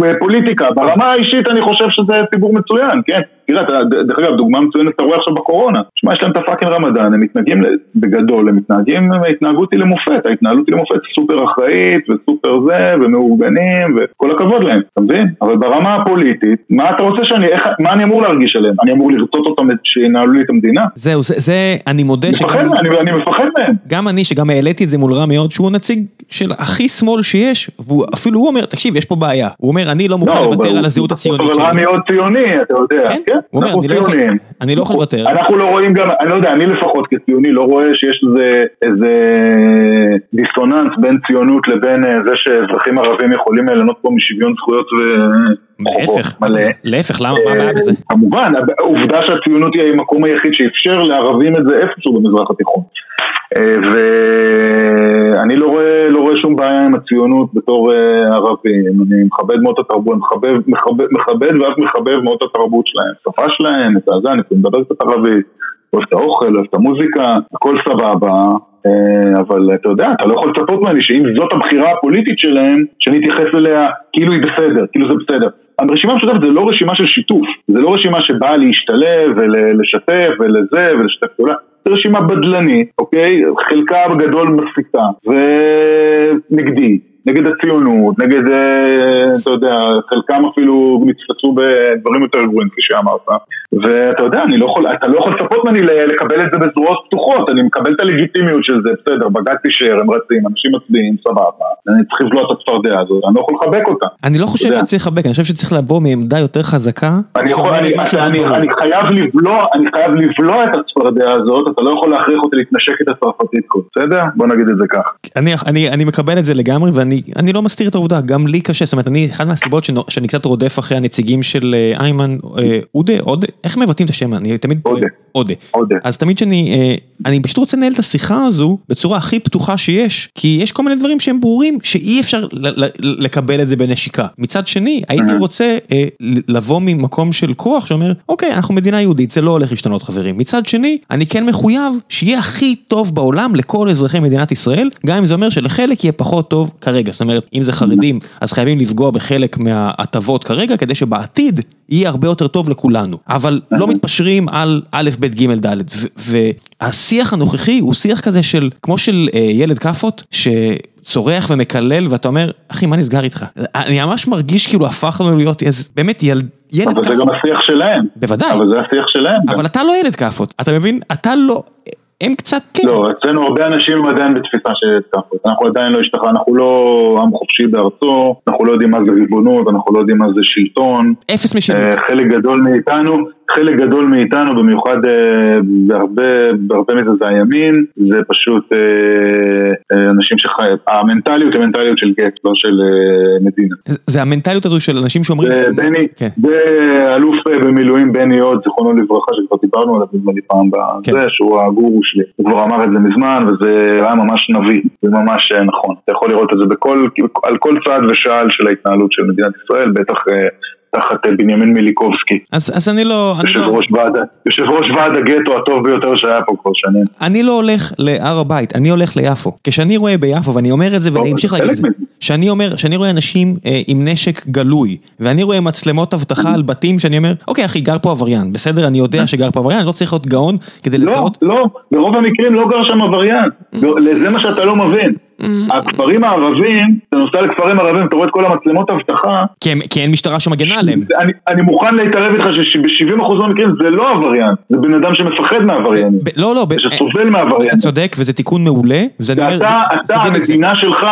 בפוליטיקה, ברמה האישית אני חושב שזה ציבור מצוין, כן? תראה, דרך אגב, דוגמה מצוינת, אתה רואה עכשיו בקורונה, שמה יש להם את הפאקין רמדאן, הם מתנהגים בגדול, הם מתנהגים, ההתנהגות היא למופת, ההתנהלות היא למופת, סופר אחראית וסופר זה, ומאורגנים, וכל הכבוד להם, אתה מבין? אבל ברמה הפוליטית, מה אתה רוצה שאני, איך, מה אני אמור להרגיש עליהם? אני אמור לרצות אותם שינהלו לי את המדינה? זהו, זה, זה אני מודה שגם... מפחד, אני, אני מפחד מהם. גם אני, שגם העליתי את זה מול רמי עוד, שהוא נציג של הכי שמאל שיש, ואפילו הוא אומר, תקשיב, יש פה בעיה. הוא אומר, אני לא מוכן לוותר על הזהות הציונית. אבל רמי עוד ציוני, אתה יודע. הוא אומר, אני לא יכול לוותר. אנחנו לא רואים גם, אני לא יודע, אני לפחות כציוני לא רואה שיש איזה דיסוננס בין ציונות לבין זה שאזרחים ערבים יכולים להנות פה משוויון זכויות להפך, להפך, למה, מה הבעיה בזה? כמובן, העובדה שהציונות היא המקום היחיד שאפשר לערבים את זה איפשהו במזרח התיכון. ואני לא רואה, לא רואה שום בעיה עם הציונות בתור ערבי. אני מכבד מאוד את התרבות, מכבד, מכבד, מכבד ואף מכבד מאוד את התרבות שלהם, שפה שלהם, את הזה, אני מדבר קצת ערבית, אוהב את האוכל, אוהב את המוזיקה, הכל סבבה, אבל אתה יודע, אתה לא יכול לצפות ממני שאם זאת הבחירה הפוליטית שלהם, שאני אתייחס אליה, כאילו היא בסדר, כאילו זה בסדר. הרשימה המשותפת זה לא רשימה של שיתוף, זה לא רשימה שבאה להשתלב ולשתף ולזה ולשתף כולה. זה רשימה בדלנית, אוקיי? חלקה הגדול מפסיקה, ונגדי, נגד הציונות, נגד, אתה יודע, חלקם אפילו נתפסו בדברים יותר גרועים, כפי שאמרת. ואתה יודע, אני לא יכול, אתה לא יכול לצפות ממני לקבל את זה בזרועות פתוחות, אני מקבל את הלגיטימיות של זה, בסדר, בג"ץ אישר, הם רצים, אנשים מצביעים, סבבה, אני צריך לבלוע את הצפרדע הזאת, אני לא יכול לחבק אותה. אני לא חושב שצריך לחבק, אני חושב שצריך לבוא מעמדה יותר חזקה. אני חייב לבלוע את הצפרדע הזאת, אתה לא יכול להכריח אותי להתנשק את הצרפתית, בסדר? בוא נגיד את זה כך. אני, אני, אני מקבל את זה לגמרי, ואני, אני לא מסתיר את העובדה, גם לי קשה, זאת אומרת, אני, אחד מהסיבות שאני קצת רודף אחרי הנציגים של איימן, אודה, אודה, איך מבטאים את השם? אני תמיד... אודה. אודה. אז תמיד שאני, אני פשוט רוצה לנהל את השיחה הזו בצורה הכי פתוחה שיש, כי יש כל מיני דברים שהם ברורים, שאי אפשר לקבל את זה בנשיקה. מצד שני, הייתי רוצה לבוא ממקום של כוח שאומר, אוקיי, אנחנו מדינה יהודית, זה לא הולך להשתנות, חברים. מצד שני, אני כן מחויב שיהיה הכי טוב בעולם לכל אזרחי מדינת ישראל, גם אם זה אומר שלחלק יהיה פחות טוב כרגע. זאת אומרת, אם זה חרדים, אז חייבים לפגוע בחלק מהעטבות כרגע, כדי שבעתיד יהיה הרבה יותר טוב לכולנו. אבל לא מתפשרים על א', ב', ג', ד'. והשיח הנוכחי הוא שיח כזה של, כמו של ילד קפות, ש... צורח ומקלל, ואתה אומר, אחי, מה נסגר איתך? אני ממש מרגיש כאילו הפכנו להיות, באמת ילד כפות. אבל זה גם השיח שלהם. בוודאי. אבל זה השיח שלהם. אבל אתה לא ילד כפות, אתה מבין? אתה לא... הם קצת כן. לא, אצלנו הרבה אנשים עדיין בתפיסה של כפות. אנחנו עדיין לא השתחרר, אנחנו לא עם חופשי בארצו, אנחנו לא יודעים מה זה ריבונות, אנחנו לא יודעים מה זה שלטון. אפס משילות. חלק גדול מאיתנו, חלק גדול מאיתנו, במיוחד בהרבה מזה זה הימין, זה פשוט אנשים שחיים. המנטליות, המנטליות של גט, לא של מדינה. זה המנטליות הזו של אנשים שאומרים... בני, באלוף במילואים בני עוד, זיכרונו לברכה, שכבר דיברנו עליו בזמני פעם בזה, שהוא הגורו שלי. הוא כבר אמר את זה מזמן, וזה היה ממש נביא, זה ממש נכון. אתה יכול לראות את זה על כל צעד ושעל של ההתנהלות של מדינת ישראל, בטח... תחת בנימין מיליקובסקי. אז, אז אני לא... יושב אני ראש לא... ועד, יושב ראש ועד הגטו הטוב ביותר שהיה פה כבר שנים. אני לא הולך להר הבית, אני הולך ליפו. כשאני רואה ביפו, ואני אומר את זה, ואני אמשיך להגיד את זה, שאני אומר, שאני רואה אנשים עם נשק גלוי, ואני רואה מצלמות הבטחה על בתים, שאני אומר, אוקיי, אחי, גר פה עבריין, בסדר, אני יודע שגר פה עבריין, אני לא צריך להיות גאון כדי לזהות. לא, לא, ברוב המקרים לא גר שם עבריין, לזה מה שאתה לא מבין. הכפרים הערבים, אתה נוסע לכפרים ערבים, אתה רואה את כל המצלמות הבטחה. כי אין משטרה שמגנה עליהם. אני מוכן להתערב איתך שב-שבעים אחוז מהמקרים זה לא עבריין, זה בן אדם שמפחד מהעבריין. לא, לא. שסובל מהעבריין. אתה צודק, וזה תיקון מעולה. אתה, המדינה שלך,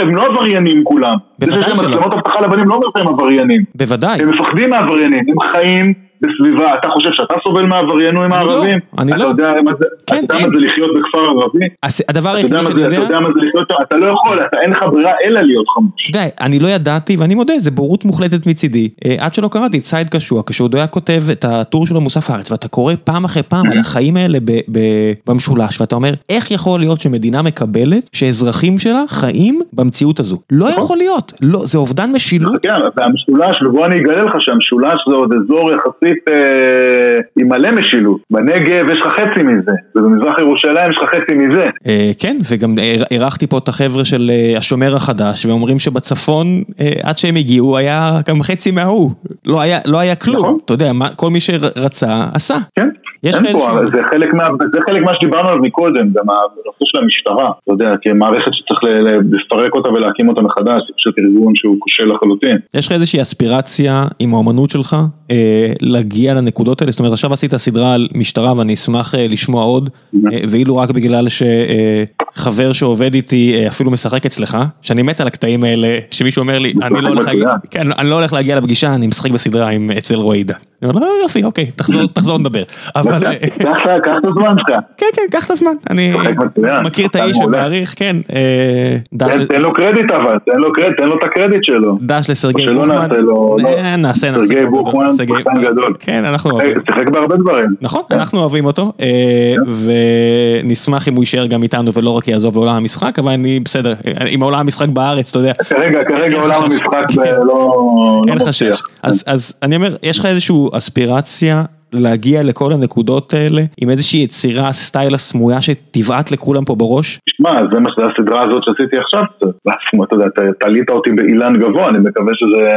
הם לא עבריינים כולם. זה שיש מצלמות הבטחה לבנים לא מרצים עבריינים. בוודאי. הם מפחדים מהעבריינים, הם חיים בסביבה, אתה חושב שאתה סובל מהעבריינים עם הערבים? אני לא. אתה יודע מה זה לחיות בכפר ערבי? הדבר היחידי שאני יודע... אתה יודע מה זה לחיות... אתה לא יכול, אין לך ברירה אלא להיות חמוש. אתה יודע, אני לא ידעתי, ואני מודה, זה בורות מוחלטת מצידי. עד שלא קראתי את סייד קשוע, כשהוא דויה כותב את הטור שלו מוסף הארץ, ואתה קורא פעם אחרי פעם על החיים האלה במשולש, ואתה אומר, איך יכול להיות שמדינה מקבלת שאזרחים שלה חיים במציאות הזו? לא יכול להיות. זה אובדן משילות. כן, המשולש, ובוא אני אגלה לך שהמשולש זה עוד אזור יחסי עם מלא משילות. בנגב יש לך חצי מזה, ובמזרח ירושלים יש לך חצי מזה. כן, וגם ערכתי פה את החבר'ה של השומר החדש, ואומרים שבצפון, עד שהם הגיעו, היה גם חצי מההוא. לא היה כלום. אתה יודע, כל מי שרצה, עשה. כן. זה חלק מה שדיברנו עליו מקודם, גם הרפוש של המשטרה, אתה יודע, כי מערכת שצריך לפרק אותה ולהקים אותה מחדש, זה פשוט ארגון שהוא קשה לחלוטין. יש לך איזושהי אספירציה עם האומנות שלך, להגיע לנקודות האלה? זאת אומרת, עכשיו עשית סדרה על משטרה, ואני אשמח לשמוע עוד, ואילו רק בגלל שחבר שעובד איתי אפילו משחק אצלך, שאני מת על הקטעים האלה, שמישהו אומר לי, אני לא הולך להגיע לפגישה, אני משחק בסדרה אצל רועי עידן. אני אומר, יופי, אוקיי, תחזור נדבר. קח את הזמן שלך. כן, כן, קח את הזמן. אני מכיר את האיש שמעריך, כן. תן לו קרדיט אבל, תן לו קרדיט, תן לו את הקרדיט שלו. דש לסרגי בוחמן. נעשה, נעשה. סרגי בוחמן, פחן גדול. כן, אנחנו אוהבים. שחק בהרבה דברים. נכון, אנחנו אוהבים אותו, ונשמח אם הוא יישאר גם איתנו, ולא רק יעזוב לעולם המשחק, אבל אני בסדר, עם העולם המשחק בארץ, אתה יודע. כרגע, כרגע עולם המשחק לא מופיע. אז אני אומר, יש לך איזשהו אספירציה להגיע לכל הנקודות האלה, עם איזושהי יצירה, סטייל הסמויה שתבעט לכולם פה בראש? שמע, זה מה שזה הסדרה הזאת שעשיתי עכשיו, אתה יודע, תעלית אותי באילן גבוה, אני מקווה שזה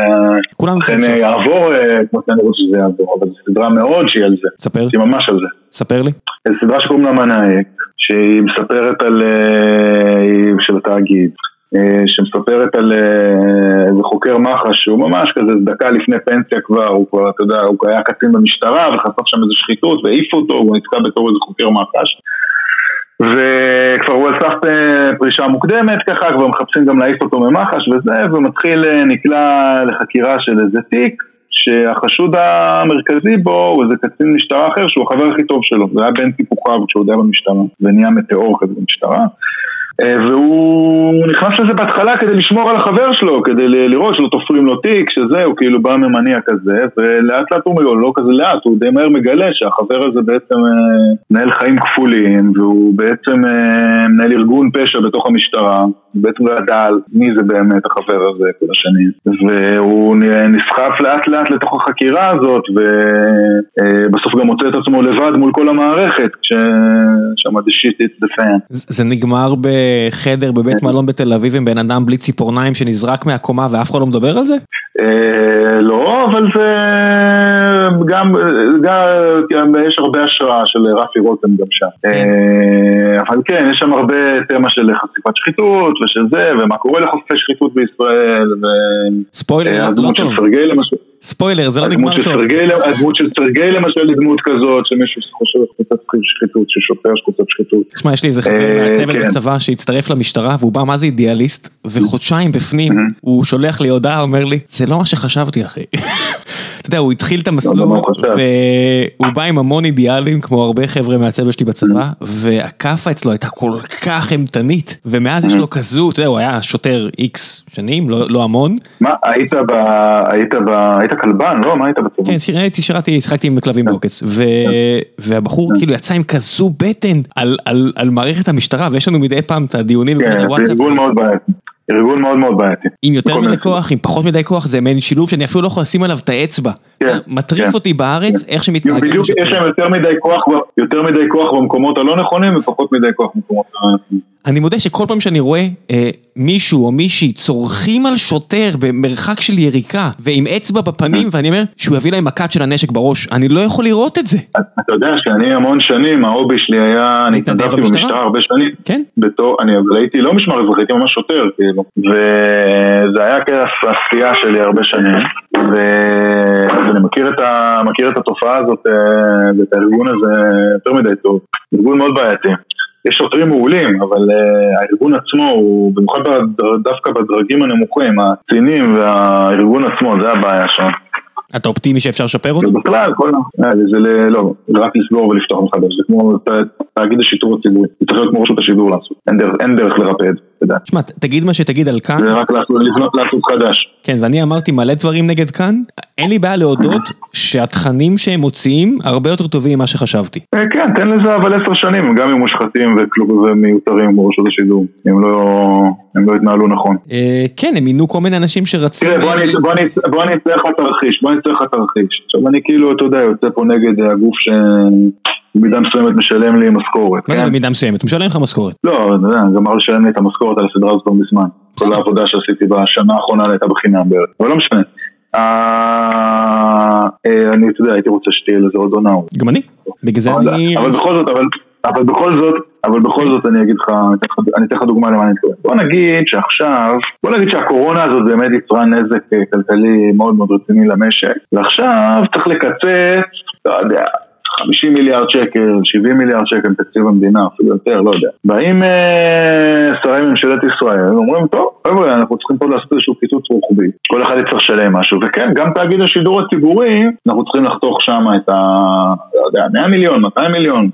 אכן יעבור, כמו שאני רואה שזה יעבור, אבל זו סדרה מאוד שהיא על זה. ספר. שהיא ממש על זה. ספר לי. זו סדרה שקוראים לה מנהיק, שהיא מספרת על... של התאגיד. שמספרת על איזה חוקר מח"ש שהוא ממש כזה דקה לפני פנסיה כבר, הוא כבר, אתה יודע, הוא היה קצין במשטרה וחשף שם איזה שחיתות והעיפו אותו, הוא נתקע בתור איזה חוקר מח"ש וכבר הוא אסף פרישה מוקדמת ככה, כבר מחפשים גם להעיף אותו ממח"ש וזה, ומתחיל נקלע לחקירה של איזה תיק שהחשוד המרכזי בו הוא איזה קצין משטרה אחר שהוא החבר הכי טוב שלו, זה היה בן טיפוחיו כשהוא יודע במשטרה ונהיה מטאור כזה במשטרה, והוא נכנס לזה בהתחלה כדי לשמור על החבר שלו, כדי לראות שלא תופרים לו תיק, שזה, הוא כאילו בא ממניע כזה, ולאט לאט הוא לא כזה לאט, הוא די מהר מגלה שהחבר הזה בעצם מנהל חיים כפולים, והוא בעצם מנהל ארגון פשע בתוך המשטרה, בעצם לא ידע מי זה באמת החבר הזה כל השנים, והוא נסחף לאט לאט לתוך החקירה הזאת, ובסוף גם מוצא את עצמו לבד מול כל המערכת, כששם the shit hits the fan. זה נגמר ב... חדר בבית מלון בתל אביב עם בן אדם בלי ציפורניים שנזרק מהקומה ואף אחד לא מדבר על זה? לא, אבל זה גם יש הרבה השראה של רפי רותם גם שם, אבל כן, יש שם הרבה תמה של חשיפת שחיתות ושל זה, ומה קורה לחושפי שחיתות בישראל. ספוילר, לא טוב, ספוילר, זה לא נגמר טוב. הדמות של סרגי למשל לדמות כזאת שמישהו חושב שחוצת שחיתות, ששופר שחוצת שחיתות. תשמע, יש לי איזה חבר מהצוות בצבא שהצטרף למשטרה והוא בא מה זה אידיאליסט, וחודשיים בפנים הוא שולח לי הודעה, אומר לי, זה לא מה שחשבתי אחי. אתה יודע, הוא התחיל את המסלול והוא בא עם המון אידיאלים כמו הרבה חבר'ה מהצבא שלי בצבא, והקפה אצלו הייתה כל כך המתנית, ומאז יש לו כזו, אתה יודע, הוא היה שוטר איקס שנים, לא המון. מה, היית ב... היית ב... היית כלבן, לא? מה היית בצבא? כן, שירתי, שירתי, שחקתי עם כלבים בעוקץ, והבחור כאילו יצא עם כזו בטן על מערכת המשטרה, ויש לנו מדי פעם את הדיונים. כן, זה ארגון מאוד בעייתי. ארגון מאוד מאוד בעייתי. עם יותר מדי כוח, עם פחות מדי כוח, זה מעין שילוב שאני אפילו לא יכול לשים עליו את האצבע. מטריף אותי בארץ, איך שמתנהג. בדיוק יש להם יותר מדי כוח במקומות הלא נכונים, ופחות מדי כוח במקומות הנכונים. אני מודה שכל פעם שאני רואה מישהו או מישהי צורכים על שוטר במרחק של יריקה, ועם אצבע בפנים, ואני אומר שהוא יביא להם מכת של הנשק בראש, אני לא יכול לראות את זה. אתה יודע שאני המון שנים, ההובי שלי היה, אני התנדבתי במשטרה הרבה שנים, אני הייתי לא משמר אזרחי, הייתי ממש שוטר, וזה היה כעשייה שלי הרבה שנים, ואני מכיר את התופעה הזאת, ואת הארגון הזה יותר מדי טוב, ארגון מאוד בעייתי. יש שוטרים מעולים, אבל uh, הארגון עצמו הוא במיוחד בדר, דווקא בדרגים הנמוכים, הצינים והארגון עצמו, זה הבעיה שם. אתה אופטימי שאפשר לשפר אותו? בכלל, כל לא. זה לא, זה רק לסגור ולפתוח מחדש. זה כמו תאגיד השידור הציבורי. זה צריך להיות כמו רשות השידור לעשות. אין דרך לרפא את זה. תשמע, תגיד מה שתגיד על כאן. זה רק לבנות לעשות חדש. כן, ואני אמרתי מלא דברים נגד כאן. אין לי בעיה להודות שהתכנים שהם מוציאים הרבה יותר טובים ממה שחשבתי. כן, תן לזה אבל עשר שנים. גם עם מושחתים ומיותרים ברשות השידור. הם לא... הם לא התנהלו נכון. כן, הם מינו כל מיני אנשים שרצים... בוא אני אצלח לתרחיש, בוא אני אצלח לתרחיש. עכשיו אני כאילו, אתה יודע, יוצא פה נגד הגוף שבמידה מסוימת משלם לי משכורת. מה זה במידה מסוימת? משלם לך משכורת? לא, זה אמר לשלם לי את המשכורת על הסדרה הזאת בזמן. כל העבודה שעשיתי בשנה האחרונה הייתה בחינם בערך. אבל לא משנה. אני, אתה יודע, הייתי רוצה שתהיה לזה עוד עונה. גם אני. בגלל זה אני... אבל בכל זאת, אבל... אבל בכל זאת, אבל בכל זאת אני אגיד לך, אני אתן לך דוגמה למה אני אתכוון. בוא נגיד שעכשיו, בוא נגיד שהקורונה הזאת באמת יצרה נזק כלכלי מאוד מאוד רציני למשק, ועכשיו צריך לקצץ, לא יודע, חמישים מיליארד שקל, שבעים מיליארד שקל תקציב המדינה, אפילו יותר, לא יודע. באים שרי ממשלת ישראל, אומרים, טוב, חבר'ה, אנחנו צריכים פה לעשות איזשהו קיצוץ רוחבי. כל אחד יצטרך לשלם משהו, וכן, גם תאגיד השידור הציבורי, אנחנו צריכים לחתוך שם את ה... לא יודע, מאה מיליון, מאתיים מיליון,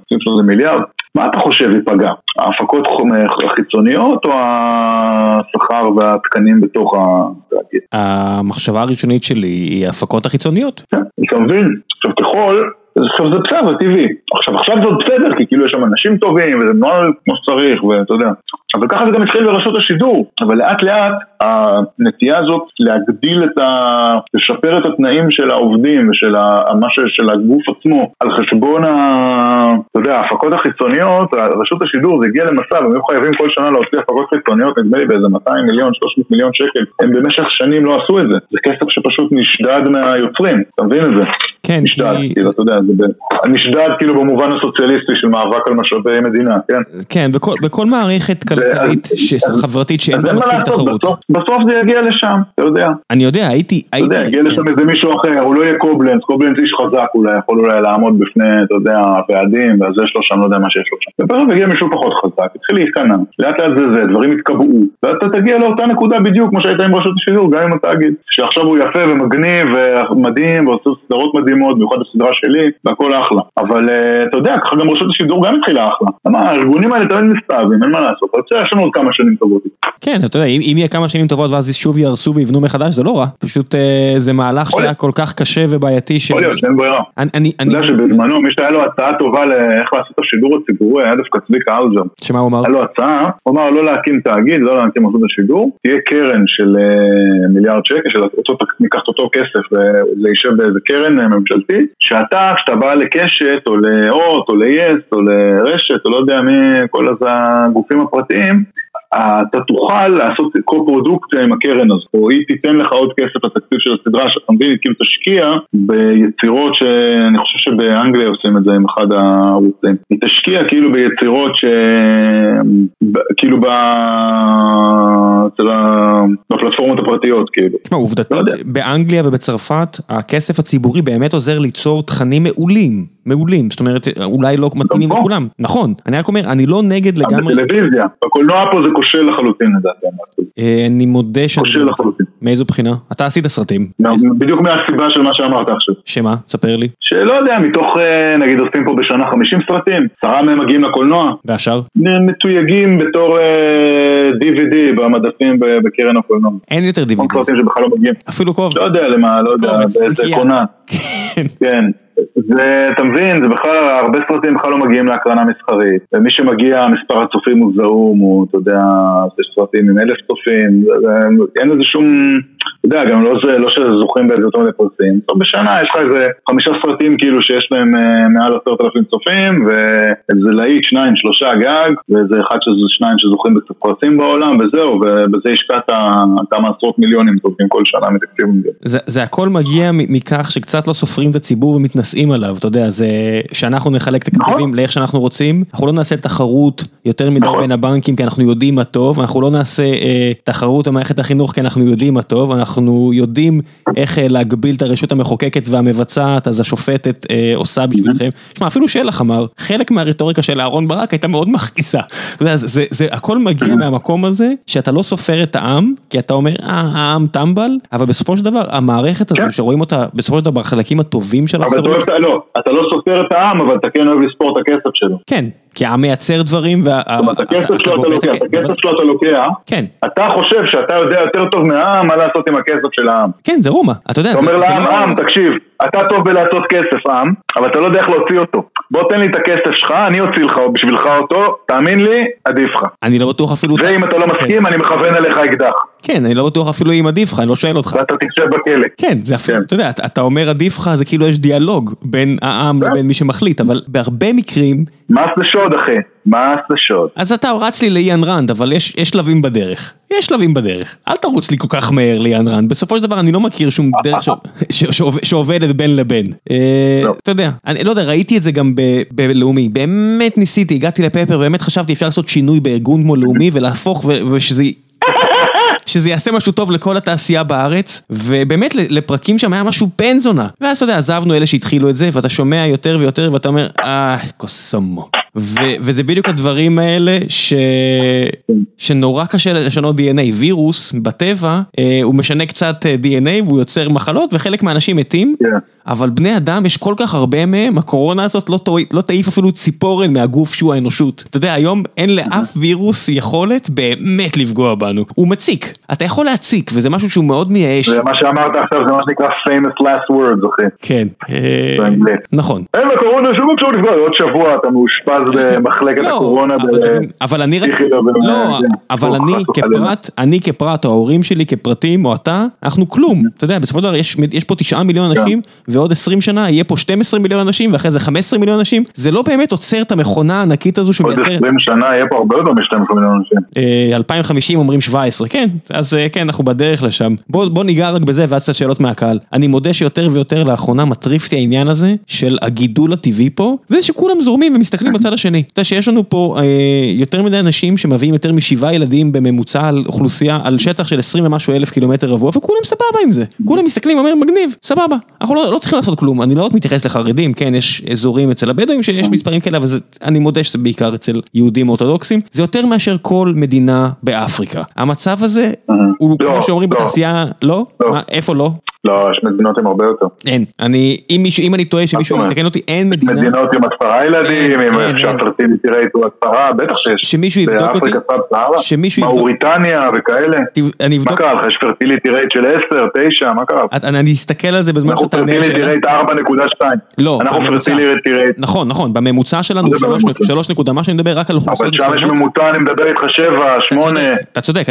מיליארד. מה אתה חושב ייפגע? ההפקות החיצוניות או השכר והתקנים בתוך התאגיד? המחשבה הראשונית שלי היא ההפקות החיצוניות. כן, אני מבין. עכשיו, ככל... עכשיו זה בסדר, טבעי. עכשיו, עכשיו זה בסדר, כי כאילו יש שם אנשים טובים, וזה נועל כמו שצריך, ואתה יודע. אבל ככה זה גם התחיל ברשות השידור. אבל לאט לאט, הנטייה הזאת להגדיל את ה... לשפר את התנאים של העובדים, ושל ה... של הגוף עצמו, על חשבון ה... אתה יודע, ההפקות החיצוניות, רשות השידור, זה הגיע למצב, הם היו חייבים כל שנה להוציא הפקות חיצוניות, נדמה לי באיזה מאתיים מיליון, שלוש מאות מיליון שקל. הם במשך שנים לא עשו את זה. זה כסף שפשוט נשדד מהיוצרים. אתה מבין את זה? כן, נשדד, כי... כאילו, אתה יודע, זה ב... נשדד כאילו במובן הסוציאליסטי של מאבק על משאבי מדינה, כן? כן, בכל, בכל מערכת כלכלית ו... ש... אז... חברתית שאין בה מספיק תחרות. בסוף, בסוף זה יגיע לשם, אתה יודע. אני יודע, הייתי... אתה הייתי... יודע, יגיע לשם איזה מישהו אחר, הוא לא יהיה קובלנץ, קובלנץ איש חזק, אולי יכול אולי לעמוד בפני, אתה יודע, ועדים, ואז יש לו שם, לא יודע מה שיש לו שם. ובסוף יגיע מישהו פחות חזק, התחיל להתקנן, לאט לאט זה זה, דברים התקבעו, ואתה תגיע לאותה נקודה בדיוק, כמו שהייתה עם רשות השידור, גם עם התאגיד, שעכשיו הוא יפה ומגניב ומדהים, ועושה סדרות מדהים מאוד, במיוחד הסדרה שלי, והכל אחלה. אבל אתה יודע, ככה גם רשות השידור גם התחילה אחלה. למה, הארגונים האלה תמיד מסתאבים, אין מה לעשות. רוצה יש לנו עוד כמה שנים טובות. כן, אתה יודע, אם יהיה כמה שנים טובות, ואז שוב יהרסו ויבנו מחדש, זה לא רע. פשוט זה מהלך שהיה כל כך קשה ובעייתי ש... יכול להיות, אין ברירה. אתה יודע שבזמנו, מי שהיה לו הצעה טובה לאיך לעשות השידור הציבורי, היה דווקא צביקה האוזר. שמה הוא אמר? היה לו הצעה, הוא אמר לא להקים תאגיד, לא להקים רשות השידור, תהיה קרן של מיליארד שקל, שניקח אותו כסף וליישב באיזה קרן ממשלתית, שאתה, כשאתה בא לקשת, או לאות, או ליס, או לרשת, או לא יודע מי, כל אז הגופים הפרטיים, אתה תוכל לעשות קו-פרודוקציה עם הקרן הזאת, או היא תיתן לך עוד כסף לתקציב של הסדרה, שאתה מבין, היא כאילו תשקיע ביצירות שאני חושב שבאנגליה עושים את זה עם אחד הערוצים. היא תשקיע כאילו ביצירות ש... כאילו ב... אצל הפלטפורמות הפרטיות, כאילו. תשמע, עובדתית, באנגליה ובצרפת, הכסף הציבורי באמת עוזר ליצור תכנים מעולים, מעולים, זאת אומרת, אולי לא מתאימים לכולם. נכון, אני רק אומר, אני לא נגד לגמרי... בטלוויזיה, בקולנוע פה זה קושר לחלוטין, אני מודה שאני... קושר לחלוטין. מאיזו בחינה? אתה עשית סרטים. בדיוק מהסיבה של מה שאמרת עכשיו. שמה? ספר לי. שלא יודע, מתוך, נגיד, עושים פה בשנה חמישים סרטים, עשרה מהם מגיעים לקולנוע. והשאר? מתויגים בתור די וי די במדפים בקרן הקולנוע. אין יותר די וי די. אפילו קובץ. לא יודע למה, לא יודע, באיזה קונה. כן. אתה מבין, זה בכלל, הרבה סרטים בכלל לא מגיעים להקרנה מסחרית, ומי שמגיע, מספר הצופים הוא זעום, הוא, אתה יודע, יש סרטים עם אלף צופים, אין איזה שום, אתה יודע, גם לא שזוכים באיזה יותר מדי פרסים, טוב, בשנה יש לך איזה חמישה סרטים כאילו שיש להם מעל עשרת אלפים צופים, וזה להיט, שניים, שלושה גג, וזה אחד שניים שזוכים בקצת פרסים בעולם, וזהו, ובזה השקעת כמה עשרות מיליונים צופים כל שנה מתקציב. זה הכל מגיע מכך שקצת לא סופרים את הציבור ומתנשאים עליו, אתה יודע, זה שאנחנו נחלק תקציבים לאיך שאנחנו רוצים, אנחנו לא נעשה תחרות יותר מדי בין הבנקים, כי אנחנו יודעים מה טוב, אנחנו לא נעשה תחרות במערכת החינוך, כי אנחנו יודעים מה טוב, אנחנו יודעים איך להגביל את הרשות המחוקקת והמבצעת, אז השופטת עושה בשבילכם. תשמע, אפילו שלך אמר, חלק מהרטוריקה של אהרון ברק הייתה מאוד מכעיסה. אתה יודע, זה הכל מגיע מהמקום הזה, שאתה לא סופר את העם, כי אתה אומר, העם טמבל, אבל בסופו של דבר, המערכת הזו שרואים אותה, בסופו של דבר, החלקים הטובים של הסדרות. לא, אתה לא סופר את העם, אבל אתה כן אוהב לספור את הכסף שלו. כן. כי העם מייצר דברים, הכסף שלו אתה לוקח, הכסף שלו אתה לוקח, אתה חושב שאתה יודע יותר טוב מהעם, מה לעשות עם הכסף של העם. כן, זה רומא. אתה אומר לעם, עם, תקשיב, אתה טוב בלעשות כסף, עם, אבל אתה לא יודע איך להוציא אותו. בוא תן לי את הכסף שלך, אני אוציא לך בשבילך אותו, תאמין לי, עדיף לך. אני לא בטוח אפילו... ואם אתה לא מסכים, אני מכוון עליך אקדח. כן, אני לא בטוח אפילו אם עדיף לך, אני לא שואל אותך. ואתה תקשב בכלא. כן, זה אפילו, אתה יודע, אתה אומר עדיף לך, זה כאילו יש דיאלוג בין העם לבין מי שמחליט, אבל בהרבה מקרים... מס לשוד, אחי, מס לשוד. אז אתה רץ לי ליאן רנד, אבל יש, יש שלבים בדרך. יש שלבים בדרך. אל תרוץ לי כל כך מהר ליאן רנד. בסופו של דבר אני לא מכיר שום דרך שעובדת בין לבין. אתה יודע, אני לא יודע, ראיתי את זה גם בלאומי. באמת ניסיתי, הגעתי לפפר, באמת חשבתי אפשר לעשות שינוי בארגון כמו לאומי ולהפוך ושזה... שזה יעשה משהו טוב לכל התעשייה בארץ, ובאמת לפרקים שם היה משהו פנזונה, ואז אתה יודע, עזבנו אלה שהתחילו את זה, ואתה שומע יותר ויותר, ואתה אומר, אה, קוסמו. וזה בדיוק הדברים האלה, שנורא קשה לשנות די אן איי, וירוס בטבע, הוא משנה קצת די אן איי, והוא יוצר מחלות, וחלק מהאנשים מתים, אבל בני אדם יש כל כך הרבה מהם, הקורונה הזאת לא תעיף אפילו ציפורן מהגוף שהוא האנושות. אתה יודע, היום אין לאף וירוס יכולת באמת לפגוע בנו. הוא מציק. אתה יכול להציק, וזה משהו שהוא מאוד מייאש. זה מה שאמרת עכשיו, זה מה שנקרא famous last words, אוקיי? כן. נכון. אין לקורונה שום אפשר לפגוע, עוד שבוע אתה מאושפז במחלקת הקורונה. אבל אני רק... לא, אבל אני כפרט, אני כפרט, או ההורים שלי כפרטים, או אתה, אנחנו כלום. אתה יודע, בסופו של דבר יש פה תשעה מיליון אנשים, ועוד עשרים שנה יהיה פה שנים עשר מיליון אנשים, ואחרי זה חמישה עשר מיליון אנשים. זה לא באמת עוצר את המכונה הענקית הזו שמייצרת... עוד עשרים שנה יהיה פה הרבה יותר מ-שנים עשר מיליון אנשים. אלפיים וחמישים אומרים שבע עשרה, כן. אז כן, אנחנו בדרך לשם. בוא, בוא ניגע רק בזה, ואז קצת שאלות מהקהל. אני מודה שיותר ויותר לאחרונה מטריפתי העניין הזה, של הגידול הטבעי פה, וזה שכולם זורמים ומסתכלים בצד השני. אתה יודע שיש לנו פה אה, יותר מדי אנשים שמביאים יותר משבעה ילדים בממוצע על אוכלוסייה, על שטח של עשרים ומשהו אלף קילומטר רבוע, וכולם סבבה עם זה. כולם מסתכלים, אומר, מגניב, סבבה. אנחנו לא, לא צריכים לעשות כלום. אני לא מתייחס לחרדים, כן, יש אזורים אצל הבדואים שיש מספרים כאלה, וזה, אני מודה שזה בעיקר אצל יהודים אורתודוקסים. זה יותר מאשר כל מדינה באפריקה. המצב הזה הוא כמו שאומרים בתעשייה, לא? איפה לא? לא, יש מדינות עם הרבה יותר. אין, אני, אם אני טועה שמישהו מתקן אותי, אין מדינה. מדינות עם עשרה ילדים, אם שהפרטים תראה איתו עשרה, בטח שיש. שמישהו יבדוק אותי. שמישהו יבדוק. מאוריטניה וכאלה. מה קרה לך? יש פרטיליטי רייט של עשר, תשע, מה קרה? אני אסתכל על זה בזמן שאתה נראה. אנחנו פרטיליטי רייט ארבע נקודה שתיים. לא, בממוצע. אנחנו פרטיליטי רייט. נכון, נכון, בממוצע שלנו שלוש נקודה, מה שאני מדבר רק על אוכלוסיות. אבל שם יש ממוצע, אני מדבר איתך שבע, שמונה. אתה צודק.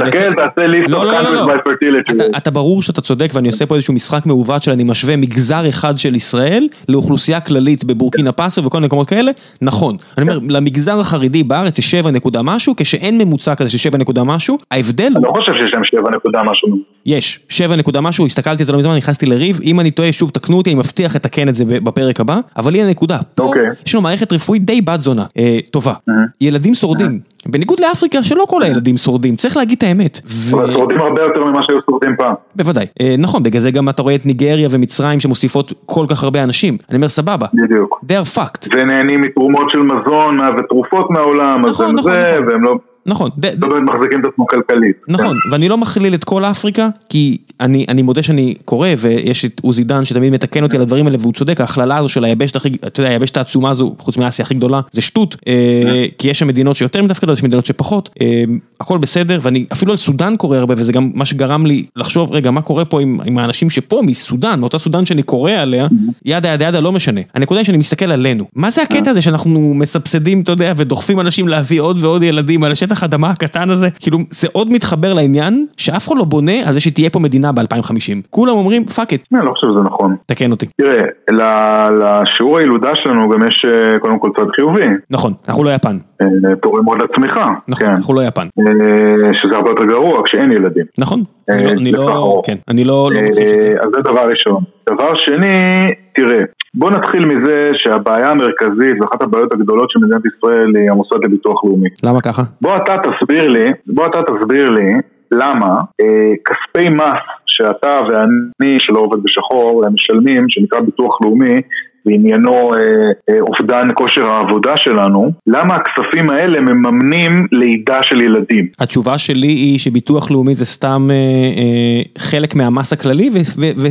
אתה ברור שאתה צודק ואני עושה פה איזשהו משחק מעוות של אני משווה מגזר אחד של ישראל לאוכלוסייה כללית בבורקינה פאסו וכל מקומות כאלה, נכון. אני אומר, למגזר החרדי בארץ יש שבע נקודה משהו, כשאין ממוצע כזה של שבע נקודה משהו, ההבדל הוא... אני לא חושב שיש להם שבע נקודה משהו. יש, שבע נקודה משהו, הסתכלתי את זה לא מזמן, נכנסתי לריב, אם אני טועה שוב תקנו אותי, אני מבטיח לתקן את זה בפרק הבא, אבל היא הנקודה. פה יש לנו מערכת רפואית די בת זונה, טובה. ילדים שורדים. בניגוד לאפריקה שלא כל הילדים שורדים, צריך להגיד את האמת. אבל שורדים הרבה יותר ממה שהיו שורדים פעם. בוודאי, נכון, בגלל זה גם אתה רואה את ניגריה ומצרים שמוסיפות כל כך הרבה אנשים. אני אומר סבבה. בדיוק. They are fucked. ונהנים מתרומות של מזון ותרופות מהעולם, אז הם זה, והם לא... נכון. זאת אומרת, מחזיקים את עצמו כלכלית. נכון, ואני לא מכליל את כל אפריקה, כי אני מודה שאני קורא, ויש את עוזי דן שתמיד מתקן אותי על הדברים האלה, והוא צודק, ההכללה הזו של היבשת הכי, אתה יודע, היבשת העצומה הזו, חוץ מאסיה הכי גדולה, זה שטות, כי יש שם מדינות שיותר מתפקדות, יש מדינות שפחות, הכל בסדר, ואני אפילו על סודן קורא הרבה, וזה גם מה שגרם לי לחשוב, רגע, מה קורה פה עם האנשים שפה, מסודן, מאותה סודן שאני קורא עליה, ידה, ידה, ידה, לא משנה. הנקודה היא שאני מסתכל עלינו. מה זה הקטע הזה שאנחנו מסבסדים, אתה יודע, ודוחפים אנשים להביא עוד ועוד ילדים על השטח האדמה הקטן הזה? כאילו, זה עוד מתחבר לעניין שאף אחד לא בונה על זה שתהיה פה מדינה ב-אלפיים וחמישים. כולם אומרים, "Fuck it." אני לא חושב שזה נכון. תקן אותי. תראה, לשיעור הילודה שלנו גם יש, קודם כל, צד חיובי. נכון, אנחנו לא יפן. תורם עוד לצמיחה. נכון, אנחנו לא יפן. שזה הרבה יותר גרוע, כשאין ילדים. נכון. אני לא, כן, אני לא, לא מוצא שזה. אז זה דבר ראשון. דבר שני, תראה, בוא נתחיל מזה שהבעיה המרכזית, ואחת הבעיות הגדולות של מדינת ישראל, היא המוסד לביטוח לאומי. למה ככה? בוא אתה תסביר לי, בוא אתה תסביר לי, למה אה, כספי מס שאתה ואני שלא עובד בשחור, הם משלמים, שנקרא ביטוח לאומי, בעניינו אובדן כושר העבודה שלנו, למה הכספים האלה מממנים לידה של ילדים? התשובה שלי היא שביטוח לאומי זה סתם חלק מהמס הכללי,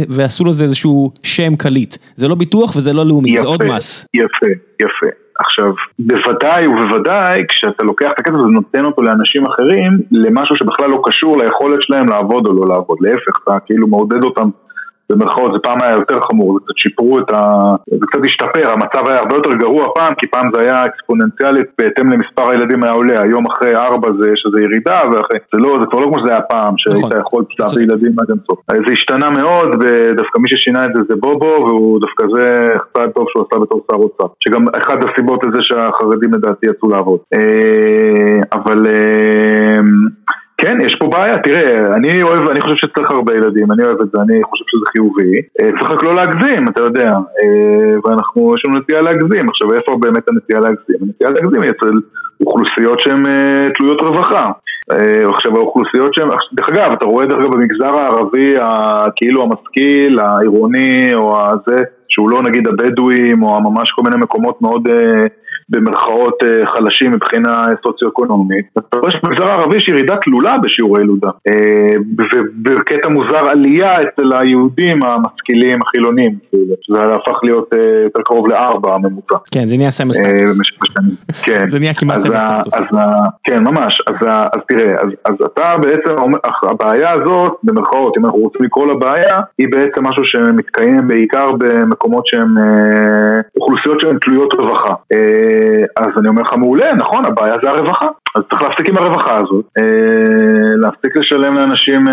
ועשו לזה איזשהו שם קליט. זה לא ביטוח וזה לא לאומי, זה עוד מס. יפה, יפה. עכשיו, בוודאי ובוודאי, כשאתה לוקח את הכסף, זה נותן אותו לאנשים אחרים, למשהו שבכלל לא קשור ליכולת שלהם לעבוד או לא לעבוד. להפך, אתה כאילו מעודד אותם במרכאות, זה פעם היה יותר חמור, זה קצת שיפרו את ה... זה קצת השתפר, המצב היה הרבה יותר גרוע פעם, כי פעם זה היה אקספוננציאלית, בהתאם למספר הילדים היה עולה, היום אחרי ארבע זה שזה ירידה, ואחרי... זה לא, זה כבר לא כמו שזה היה פעם, שהיית יכול פסעת לילדים עד המצוא. זה השתנה מאוד, ודווקא מי ששינה את זה זה בובו, והוא דווקא זה חצה טוב שהוא עשה בתור שר אוצר, שגם אחד הסיבות לזה שהחרדים לדעתי יצאו לעבוד. אבל... כן, יש פה בעיה, תראה, אני אוהב, אני חושב שצריך הרבה ילדים, אני אוהב את זה, אני חושב שזה חיובי, צריך רק לא להגזים, אתה יודע, ואנחנו, יש לנו נטייה להגזים, עכשיו איפה באמת הנטייה להגזים? הנטייה להגזים היא אצל אוכלוסיות שהן תלויות רווחה, עכשיו האוכלוסיות שהן, דרך אגב, אתה רואה דרך אגב במגזר הערבי, כאילו המשכיל, העירוני, או הזה, שהוא לא נגיד הבדואים, או ממש כל מיני מקומות מאוד... במרכאות חלשים מבחינה סוציו-אקונומית. אתה רואה שבמגזר הערבי יש ירידה תלולה בשיעור הילודה. ובקטע מוזר עלייה אצל היהודים המשכילים החילונים. זה הפך להיות יותר קרוב לארבע הממוצע. כן, זה נהיה סמי סטטוס. זה נהיה כמעט סמי סטטוס. כן, ממש. אז תראה, אז אתה בעצם, הבעיה הזאת, במרכאות, אם אנחנו רוצים לקרוא לבעיה, היא בעצם משהו שמתקיים בעיקר במקומות שהן אוכלוסיות שהן תלויות רווחה. אז אני אומר לך מעולה, נכון, הבעיה זה הרווחה, אז צריך להפסיק עם הרווחה הזאת, להפסיק לשלם לאנשים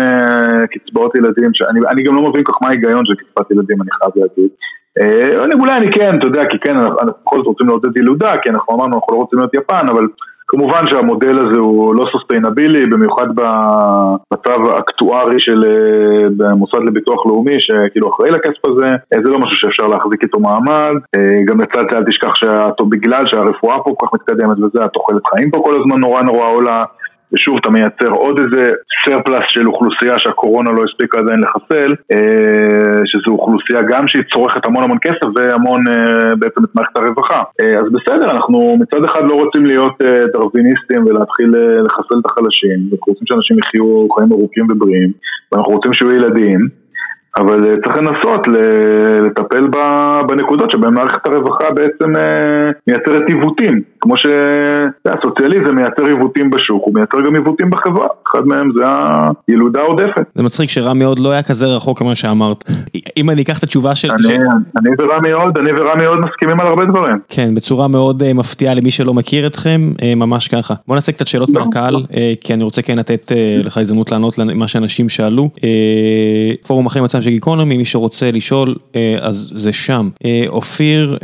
קצבאות ילדים, אני גם לא מבין כך מה ההיגיון של קצבאות ילדים, אני חייב להגיד, אולי אני כן, אתה יודע, כי כן, אנחנו בכל זאת רוצים לעודד ילודה, כי אנחנו אמרנו, אנחנו לא רוצים להיות יפן, אבל כמובן שהמודל הזה הוא לא סוסטיינבילי, במיוחד במצב האקטוארי של מוסד לביטוח לאומי, שכאילו אחראי לכסף הזה, זה לא משהו שאפשר להחזיק איתו מעמד, גם לצד אל תשכח שבגלל שהרפואה פה כל כך מתקדמת וזה, התוחלת חיים פה כל הזמן נורא נורא עולה, ושוב, אתה מייצר עוד איזה סרפלס של אוכלוסייה שהקורונה לא הספיקה עדיין לחסל, שזו אוכלוסייה גם שהיא צורכת המון המון כסף, והמון בעצם את מערכת הרווחה. אז בסדר, אנחנו מצד אחד לא רוצים להיות דרוויניסטים ולהתחיל לחסל את החלשים, אנחנו רוצים שאנשים יחיו חיים ארוכים ובריאים, ואנחנו רוצים שיהיו ילדים, אבל צריך לנסות לטפל בנקודות שבהם מערכת הרווחה בעצם מייצרת עיוותים, כמו שהסוציאליזם מייצר עיוותים בשוק, הוא מייצר גם עיוותים בחברה, אחד מהם זה הילודה עודפת. זה מצחיק שרמי עוד לא היה כזה רחוק כמו שאמרת. אם אני אקח את התשובה של... אני ורמי עוד, אני ורמי עוד מסכימים על הרבה דברים. כן, בצורה מאוד מפתיעה למי שלא מכיר אתכם, ממש ככה. בוא נעשה קצת שאלות מהקהל, כי אני רוצה כן לתת לך הזדמנות לענות למה שאנשים שאלו. פורום אחרים מצב של גיקונומי, מי שרוצה לשאול, אז זה שם. אופיר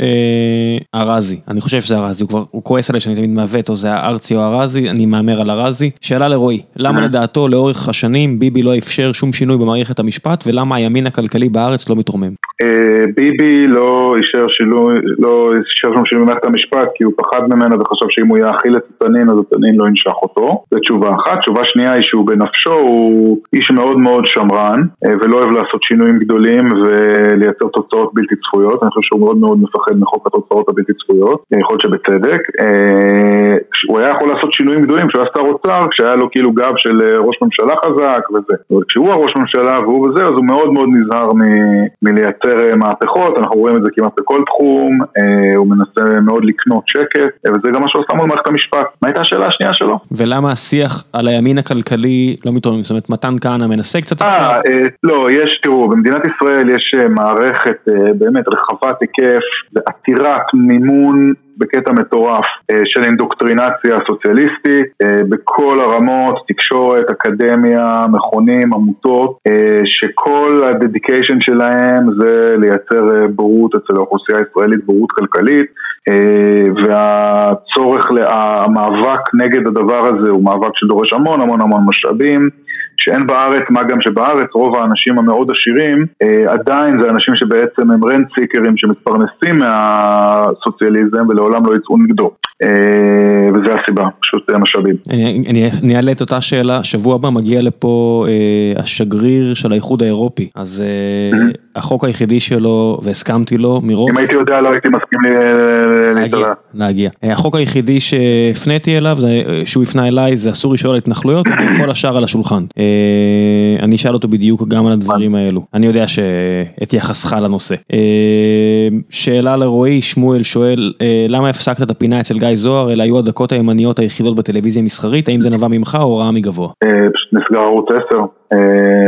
ארזי, אני חושב שזה ארזי, הוא כבר, הוא כועס עלי שאני תמיד מעוות, או זה הארצי או הרזי, אני מאמר על הרזי. שאלה לרועי, למה לדעתו לאורך השנים ביבי לא אפשר שום שינוי במערכת המשפט, ולמה הימין הכלכלי בארץ לא מתרומם? ביבי לא אישר שום שינוי במערכת המשפט, כי הוא פחד ממנו וחשב שאם הוא יאכיל את התנין, אז התנין לא ינשך אותו. זו תשובה אחת. תשובה שנייה היא שהוא בנפשו, הוא איש מאוד מאוד שמרן, ולא אוהב לעשות שינויים גדולים ולייצר תוצאות בלתי צפויות. אני חושב שהוא מאוד מאוד מפחד מחוק התוצאות הבלתי צפויות, יכול שבצדק. הוא היה יכול לעשות שינויים גדולים כשהוא היה שר אוצר, כשהיה לו כאילו גב של ראש ממשלה חזק וזה. וכשהוא הראש ממשלה והוא וזה, אז הוא מאוד מאוד נזהר מלייצר מהפכות. אנחנו רואים את זה כמעט בכל תחום. הוא מנסה מאוד לקנות שקט, וזה גם מה שהוא עשה מול מערכת המשפט. מה הייתה השאלה השנייה שלו? ולמה השיח על הימין הכלכלי לא מתואם? זאת אומרת, מתן כהנא מנסה קצת עכשיו? לא, יש, תראו, במדינת ישראל יש מערכת באמת רחבת היקף, עתירת מימון בקטע מטורף של אינדוקטרינציה סוציאליסטית בכל הרמות, תקשורת, אקדמיה, מכונים, עמותות, שכל הדדיקיישן שלהם זה לייצר בורות אצל האוכלוסייה הישראלית, בורות כלכלית, והצורך, המאבק נגד הדבר הזה הוא מאבק שדורש המון המון המון משאבים, שאין בארץ, מה גם שבארץ רוב האנשים המאוד עשירים, אה, עדיין זה אנשים שבעצם הם רנציקרים שמתפרנסים מהסוציאליזם ולעולם לא יצאו נגדו. אה, וזה הסיבה, פשוט משאבים. אני, אני, אני אעלה את אותה שאלה, שבוע הבא מגיע לפה אה, השגריר של האיחוד האירופי, אז אה, mm-hmm. החוק היחידי שלו, והסכמתי לו מרוב... אם הייתי יודע, לא הייתי מסכים להתעלה. להגיע. החוק היחידי שהפניתי אליו, זה, שהוא הפנה אליי, זה אסור לשאול התנחלויות, וכל השאר על השולחן. אני אשאל אותו בדיוק גם על הדברים האלו. אני יודע שאת יחסך לנושא. שאלה לרועי, שמואל שואל, למה הפסקת את הפינה אצל גיא זוהר, אלא היו הדקות הימניות היחידות בטלוויזיה המסחרית, האם זה נבע ממך או רעה מגבוה? פשוט נסגר ערוץ עשר.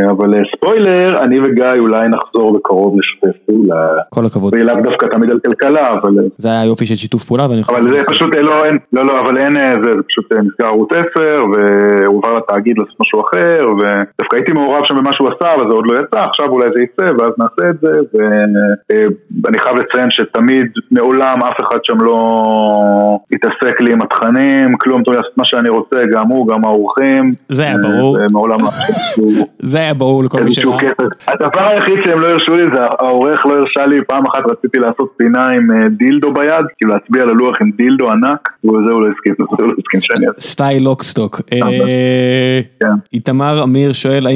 אבל ספוילר, אני וגיא אולי נחזור בקרוב לשתף פעולה. כל הכבוד. זה לא דווקא תמיד על כלכלה, אבל... זה היה יופי של שיתוף פעולה, אבל זה פשוט, לא, לא, לא, אבל אין, זה פשוט נסגר ערוץ עשר, והועבר לתאגיד לעשות משהו אחר, ודווקא הייתי מעורב שם במה שהוא עשה, אבל זה עוד לא יצא, עכשיו אולי זה יצא, ואז נעשה את זה, ואני חייב לציין שתמיד, מעולם, אף אחד שם לא התעסק לי עם התכנים, כלום, תמיד לעשות מה שאני רוצה, גם הוא, גם האורחים. זה היה ברור. מעולם לא. זה היה ברור לכל מי שלא. הדבר היחיד שהם לא הרשו לי, זה העורך לא הרשה לי, פעם אחת רציתי לעשות פינה עם דילדו ביד, כאילו להצביע ללוח עם דילדו ענק, וזה הוא לא הסכים, זה הוא לא הסכים שאני אעשה. סטייל לוקסטוק. איתמר אמיר שואל,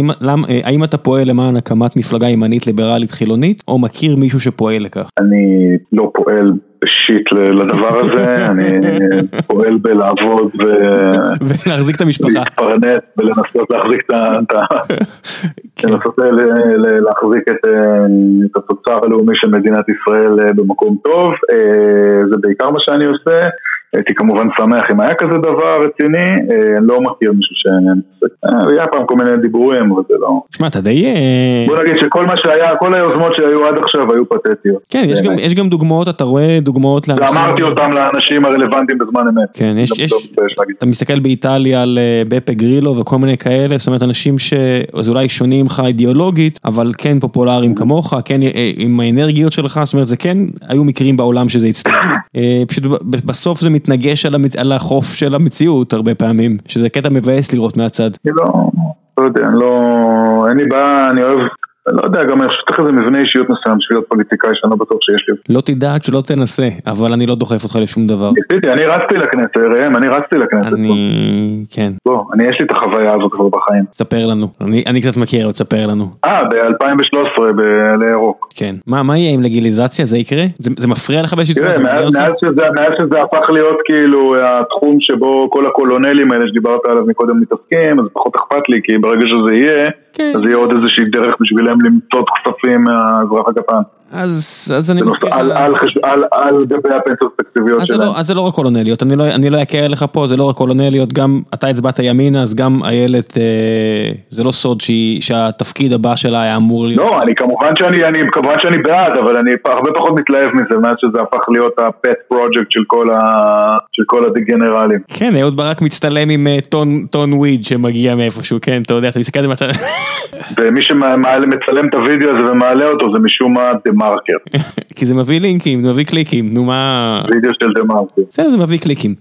האם אתה פועל למען הקמת מפלגה ימנית ליברלית חילונית, או מכיר מישהו שפועל לכך? אני לא פועל שיט לדבר הזה, אני פועל בלעבוד ולהחזיק את המשפחה, להתפרנס ולנסות להחזיק את לנסות להחזיק את התוצר הלאומי של מדינת ישראל במקום טוב, זה בעיקר מה שאני עושה. הייתי כמובן שמח אם היה כזה דבר רציני, אני לא מכיר מישהו שאני... היה פעם כל מיני דיבורים, אבל זה לא... שמע, אתה די... בוא נגיד שכל מה שהיה, כל היוזמות שהיו עד עכשיו היו פתטיות. כן, יש גם דוגמאות, אתה רואה דוגמאות... ואמרתי אותם לאנשים הרלוונטיים בזמן אמת. כן, יש... אתה מסתכל באיטליה על בפה גרילו וכל מיני כאלה, זאת אומרת, אנשים שאולי שונים לך אידיאולוגית, אבל כן פופולריים כמוך, כן עם האנרגיות שלך, זאת אומרת, זה כן, היו מקרים בעולם שזה הצטרף. פשוט בסוף זה מתנגש על, המצ... על החוף של המציאות הרבה פעמים, שזה קטע מבאס לראות מהצד. אני לא, לא יודע, אני לא, אין לי בעיה, אני אוהב, לא יודע, גם אני חושבת איזה מבנה אישיות מסוים בשביל להיות פוליטיקאי שאני לא בטוח שיש לי. לא תדעת שלא תנסה, אבל אני לא דוחף אותך לשום דבר. ניסיתי, אני רצתי לכנסת, ראם, אני רצתי לכנסת. אני, כן. בוא, אני יש לי את החוויה הזאת כבר בחיים. תספר לנו, אני, אני קצת מכיר, לא תספר לנו. אה, ב-אלפיים ושלוש עשרה, בלהירוק. כן. מה, מה יהיה עם לגיליזציה? זה יקרה? זה, זה מפריע לך באיזושהי תקופה? תראה, מאז שזה, מאז שזה הפך להיות כאילו התחום שבו כל הקולונלים האלה שדיברת עליו מקודם מתעסקים, אז פחות אכפת לי, כי ברגע שזה יהיה, אז יהיה עוד איזושהי דרך בשבילם למצוא כספים מהאזרח הקטן. אז, אז אני מסכים. על, על, על, על גבי הפנסיות התקציביות שלהם. אז זה לא רק קולונליות, אני לא, אני לא אקרא לך פה, זה לא רק קולונליות, גם אתה הצבעת ימינה, אז גם איילת, אה, זה לא סוד שהיא, שהתפקיד הבא שלה היה אמור להיות. לא, אני כמובן שאני, אני, כמובן שאני בעד, אבל אני הרבה פחות מתלהב מזה, מאז שזה הפך להיות ה-pet project של כל, ה, של כל הדגנרלים. כן, אהוד ברק מצטלם עם טון, טון וויד שמגיע מאיפשהו, כן, אתה יודע, אתה מסתכל במצב... ומי שמצלם את הוידאו הזה ומעלה אותו, זה משום מה דה-מרקר. כי זה מביא לינקים, מביא קליקים, נו מה... וידאו של דה-מרקר. בסדר, זה מביא קליקים.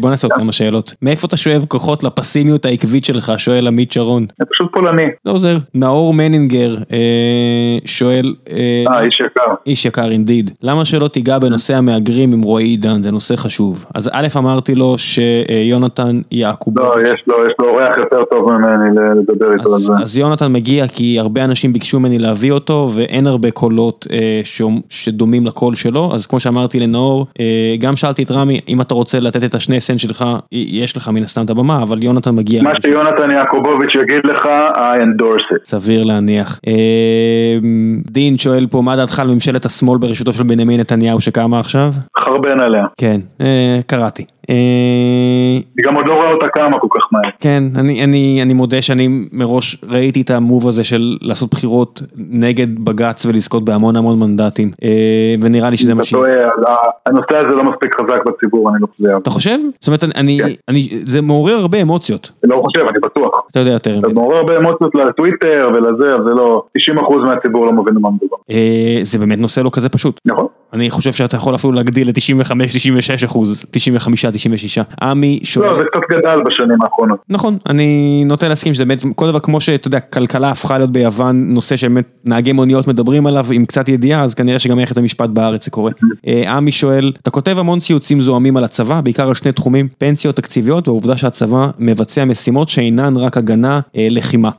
בוא נעשה עוד כמה שאלות. מאיפה אתה שואב כוחות לפסימיות העקבית שלך, שואל עמית שרון? זה פשוט פולני. לא עוזר. נאור מנינגר שואל... אה, איש יקר. איש יקר, אינדיד. למה שלא תיגע בנושא המאגרים עם רועי עידן? זה נושא חשוב. אז א' אמרתי לו שיונתן יעקובוביץ'. לא, יש לו, יש לו אורח יותר טוב ממני לדבר איתו. אז, אז יונתן מגיע כי הרבה אנשים ביקשו ממני להביא אותו, ואין הרבה קולות אה, ש... שדומים לקול שלו, אז כמו שאמרתי לנאור, אה, גם שאלתי את רמי, אם אתה רוצה לתת את השני סנט שלך, יש לך מן הסתם את הבמה, אבל יונתן מגיע. מה שיונתן יעקובוביץ' יגיד לך, I endorse it. סביר להניח. אה, דין שואל פה, מה דעתך על ממשלת השמאל בראשותו של בנימין נתניהו שקמה עכשיו? חרבן עליה. כן, אה, קראתי. היא גם עוד לא רואה אותה כמה כל כך מהר. כן, אני, אני, אני מודה שאני מראש ראיתי את המוב הזה של לעשות בחירות נגד בגץ ולזכות בהמון המון מנדטים, ונראה לי שזה משהו. הנושא הזה לא מספיק חזק בציבור, אני לא חושב. אתה חושב? זאת אומרת, אני, אני, זה מעורר הרבה אמוציות. לא חושב, אני בטוח. אתה יודע יותר. זה מעורר הרבה אמוציות לטוויטר ולזה, זה לא, תשעים אחוז מהציבור לא מבין מה מדובר. זה באמת נושא לא כזה פשוט. נכון. אני חושב שאתה יכול אפילו להגדיל ל-תשעים וחמש תשעים ושש אחוז, תשעים וחמש תשעים ושש. עמי שואל... לא, זה קצת גדל בשנים האחרונות. נכון, אני נוטה להסכים שזה באמת, כל דבר כמו שאתה יודע, כלכלה הפכה להיות ביוון, נושא שבאמת נהגי מוניות מדברים עליו עם קצת ידיעה, אז כנראה שגם מערכת המשפט בארץ זה קורה. עמי שואל, אתה כותב המון ציוצים זוהמים על הצבא, בעיקר על שני תחומים, פנסיות תקציביות, והעובדה שהצבא מבצע משימות שאינן רק הגנה, לחימה.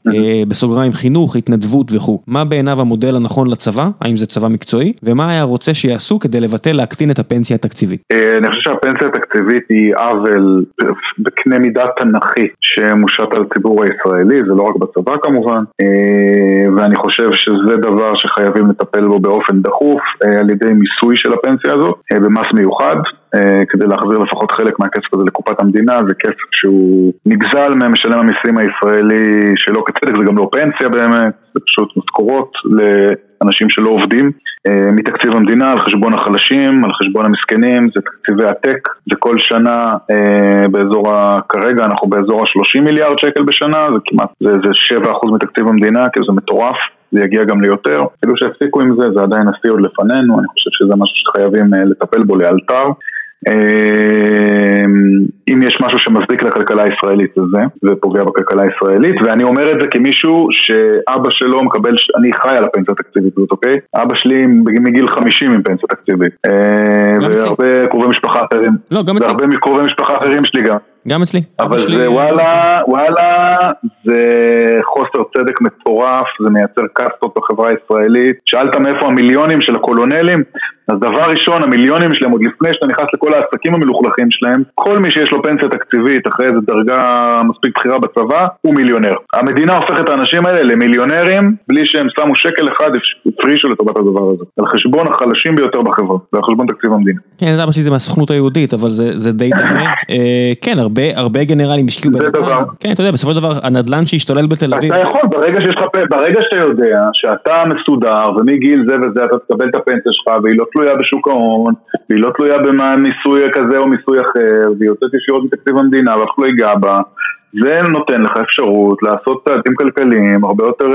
בסוגריים חינוך, התנדבות וכו'. מה בעיניו המודל הנכון לצבא? האם זה צבא מקצועי? ומה היה רוצה שיעשו כדי לבטל, להקטין את הפנסיה התקציבית? אני חושב שהפנסיה התקציבית היא עוול בקנה מידה תנכי שמושת על ציבור הישראלי, זה לא רק בצבא כמובן, ואני חושב שזה דבר שחייבים לטפל בו באופן דחוף, על ידי מיסוי של הפנסיה הזאת, במס מיוחד, כדי להחזיר לפחות חלק מהכסף הזה לקופת המדינה, זה כסף שהוא נגזל ממשלם המיסים הישראלי שלא כצדק, זה גם לא פנסיה באמת, זה פשוט משכורות לאנשים שלא עובדים, מתקציב המדינה, על חשבון החלשים, על חשבון המסכנים, זה תקציבי הטק, זה כל שנה באזור, כרגע אנחנו באזור ה-שלושים מיליארד שקל בשנה, זה כמעט, זה, זה שבעה אחוז מתקציב המדינה, כי זה מטורף. זה יגיע גם ליותר, כאילו שהפסיקו עם זה, זה עדיין עשי עוד לפנינו, אני חושב שזה משהו שחייבים לטפל בו לאלתר, אם יש משהו שמזדיק לכלכלה הישראלית זה, זה פוגע בכלכלה הישראלית, ואני אומר את זה כמישהו שאבא שלו מקבל, אני חי על הפנסיה התקציבית, אוקיי? אבא שלי מגיל חמישים עם פנסיה תקציבית, והרבה קרובי משפחה אחרים, והרבה מקרובי משפחה אחרים שלי גם. גם אצלי. אבל זה וואלה, וואלה, זה חוסר צדק מטורף, זה מייצר קסטות בחברה הישראלית. שאלת מאיפה המיליונים של הקולונלים? אז דבר ראשון, המיליונים שלהם, עוד לפני שאתה נכנס לכל העסקים המלוכלכים שלהם, כל מי שיש לו פנסיה תקציבית, אחרי איזו דרגה מספיק בחירה בצבא, הוא מיליונר. המדינה הופכת את האנשים האלה למיליונרים, בלי שהם שמו שקל אחד, הפרישו לטובת הדבר הזה. על חשבון החלשים ביותר בחברה, ועל חשבון תקציב המדינה. כן, אני יודע שזה מהסוכנות היהודית, אבל זה די דומה. כן, הרבה, הרבה גנרלים השקיעו בנדל"ן. כן, אתה יודע, בסופו של דבר, הנדל"ן שהשתולל בתל אביב. אתה יכול, ברגע שיש לך, ברגע שאתה יודע שאתה מסודר, ומגיל זה וזה, אתה תקבל את הפנסיה שלך, והיא לא תלויה בשוק ההון, והיא לא תלויה במה מיסוי כזה או מיסוי אחר, והיא יוצאת ישירות מתקציב המדינה, ואף לא ייגע בה, זה נותן לך אפשרות לעשות צעדים כלכליים, הרבה יותר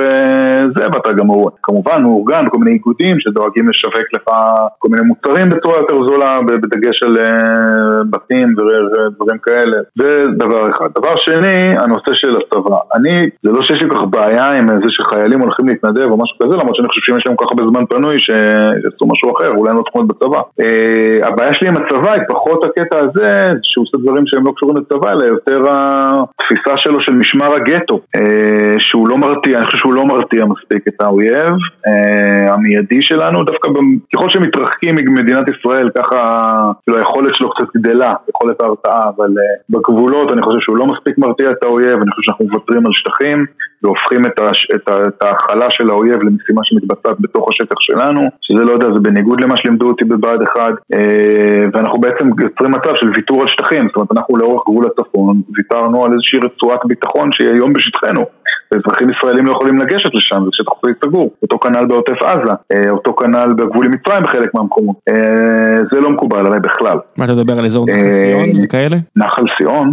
זה, ואתה גם כמובן מאורגן, כל מיני איגודים שדואגים לשווק לך כל מיני מוצרים בצורה יותר זולה, בדגש על בתים ודברים כאלה. זה דבר אחד. דבר שני, הנושא של הצבא. אני, זה לא שיש לי כך בעיה עם זה שחיילים הולכים להתנדב או משהו כזה, למרות שאני חושב שאם יש להם ככה בזמן פנוי שעשו משהו אחר, אולי לא תקומות בצבא. הבעיה שלי עם הצבא היא פחות הקטע הזה, שהוא עושה דברים שהם לא קשורים לצבא, אלא יותר תפיסה שלו של משמר הגטו, שהוא לא מרתיע, אני חושב שהוא לא מרתיע מספיק את האויב המיידי שלנו, דווקא ככל שמתרחקים ממדינת ישראל, ככה היכולת שלו קצת גדלה, יכולת ההרתעה, אבל בגבולות אני חושב שהוא לא מספיק מרתיע את האויב, אני חושב שאנחנו מבטרים על שטחים, והופכים את ההחלה של האויב למשימה שמתבצעת בתוך השטח שלנו, שזה לא יודע, זה בניגוד למה שלימדו אותי בבעד אחד, ואנחנו בעצם יוצרים מצב של ויתור על שטחים, זאת אומרת, אנחנו לאורך גבול הצפון, ויתרנו על איזושהי רצועת ביטחון שהיא היום בשטחנו, ואזרחים ישראלים לא יכולים לגשת לשם, זה שטח צבאי סגור, אותו כנ"ל בעוטף עזה, אותו כנ"ל בגבול עם מצרים בחלק מהמקומות, זה לא מקובל עליי בכלל. מה אתה מדבר על אזור נחל סיון וכאלה? נחל סיון.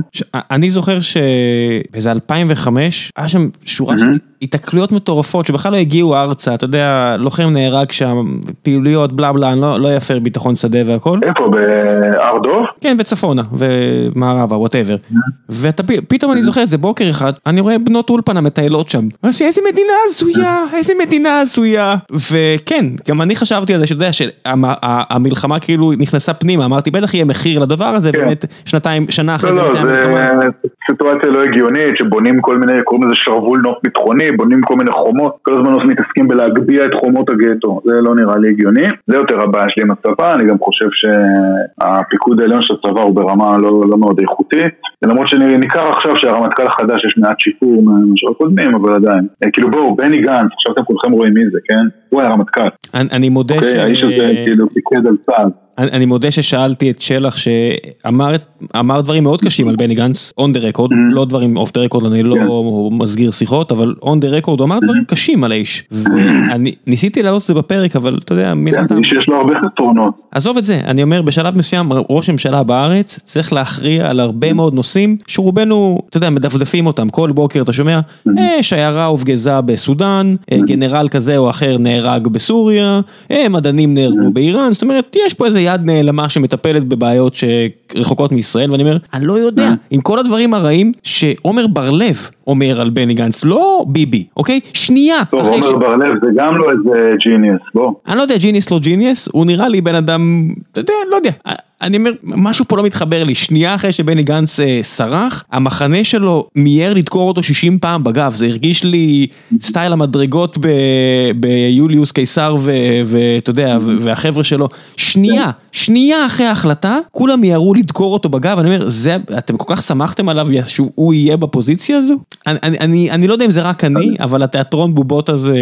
אני זוכר שבאיזה אלפיים וחמש, היה שם שורה של התקלויות מטורפות, שבכלל לא הגיעו ארצה, אתה יודע, לוחם נהרג שם, פעילויות, בלה בלה, לא יפר ביטחון שדה והכל. איפה, בהר דב? כן, וצפונה, ומערבה, whatever. ופתאום אני זוכר, זה בוקר אחד, אני רואה בנות אולפנה מטיילות שם. איזה מדינה הזויה, איזה מדינה הזויה. וכן, גם אני חשבתי על זה, שאתה יודע, שהמלחמה כאילו נכנסה פנימה, אמרתי, בטח יהיה מחיר לדבר הזה, באמת שנתיים, שנה אחרי זה. לא, לא, זה סיטואציה לא הגיונית, שבונים כל מיני, קוראים לזה שרוול נוף ביטחוני, הגיוני, בונים כל מיני חומות, כל הזמן אנחנו מתעסקים בלהגביע את חומות הגטו, זה לא נראה לי הגיוני, זה יותר הבעיה שלי עם הצבא, אני גם חושב שהפיקוד העליון של הצבא הוא ברמה לא, לא מאוד איכותית, למרות שניכר עכשיו שהרמטכ"ל החדש יש מעט שיפור מהשעות קודמים, אבל עדיין, כאילו בואו, בני גנץ, עכשיו אתם כולכם רואים מי זה, כן? הוא היה רמטכ"ל. אני מודה ש... האיש הזה כאילו פיקד על צה"ל. אני מודה ששאלתי את שלח שאמר דברים מאוד קשים על בני גנץ, on the record, לא דברים off the record, אני לא מסגיר שיחות, אבל on the record הוא אמר דברים קשים על האיש, ואני ניסיתי להעלות את זה בפרק, אבל אתה יודע, מן הסתם... יש לו הרבה חסרונות. עזוב את זה, אני אומר, בשלב מסוים, ראש ממשלה בארץ צריך להכריע על הרבה מאוד נושאים, שרובנו, אתה יודע, מדפדפים אותם, כל בוקר אתה שומע, שיירה הופגזה בסודן, גנרל כזה או אחר נהרג בסוריה, מדענים נהרגו באיראן, זאת אומרת, יש פה איזה יד נעלמה שמטפלת בבעיות שרחוקות מישראל, ואני אומר, אני לא יודע, עם כל הדברים הרעים שעומר בר-לב אומר על בני גנץ, לא ביבי, אוקיי? שנייה. טוב, עומר בר-לב זה גם לא איזה ג'יניאס, בוא. אני לא יודע, ג'יניאס לא ג'יניאס, הוא נראה לי בן אדם, אתה יודע, לא יודע. אני אומר, משהו פה לא מתחבר לי, שנייה אחרי שבני גנץ שרח, המחנה שלו מייר לדקור אותו שישים פעם בגב, זה הרגיש לי סטייל המדרגות ביוליוס קיסר ואתה יודע, והחבר'ה שלו, שנייה, שנייה אחרי ההחלטה, כולם מיירו לדקור אותו בגב, אני אומר, אתם כל כך שמחתם עליו שהוא יהיה בפוזיציה הזו? אני לא יודע אם זה רק אני, אבל התיאטרון בובות הזה,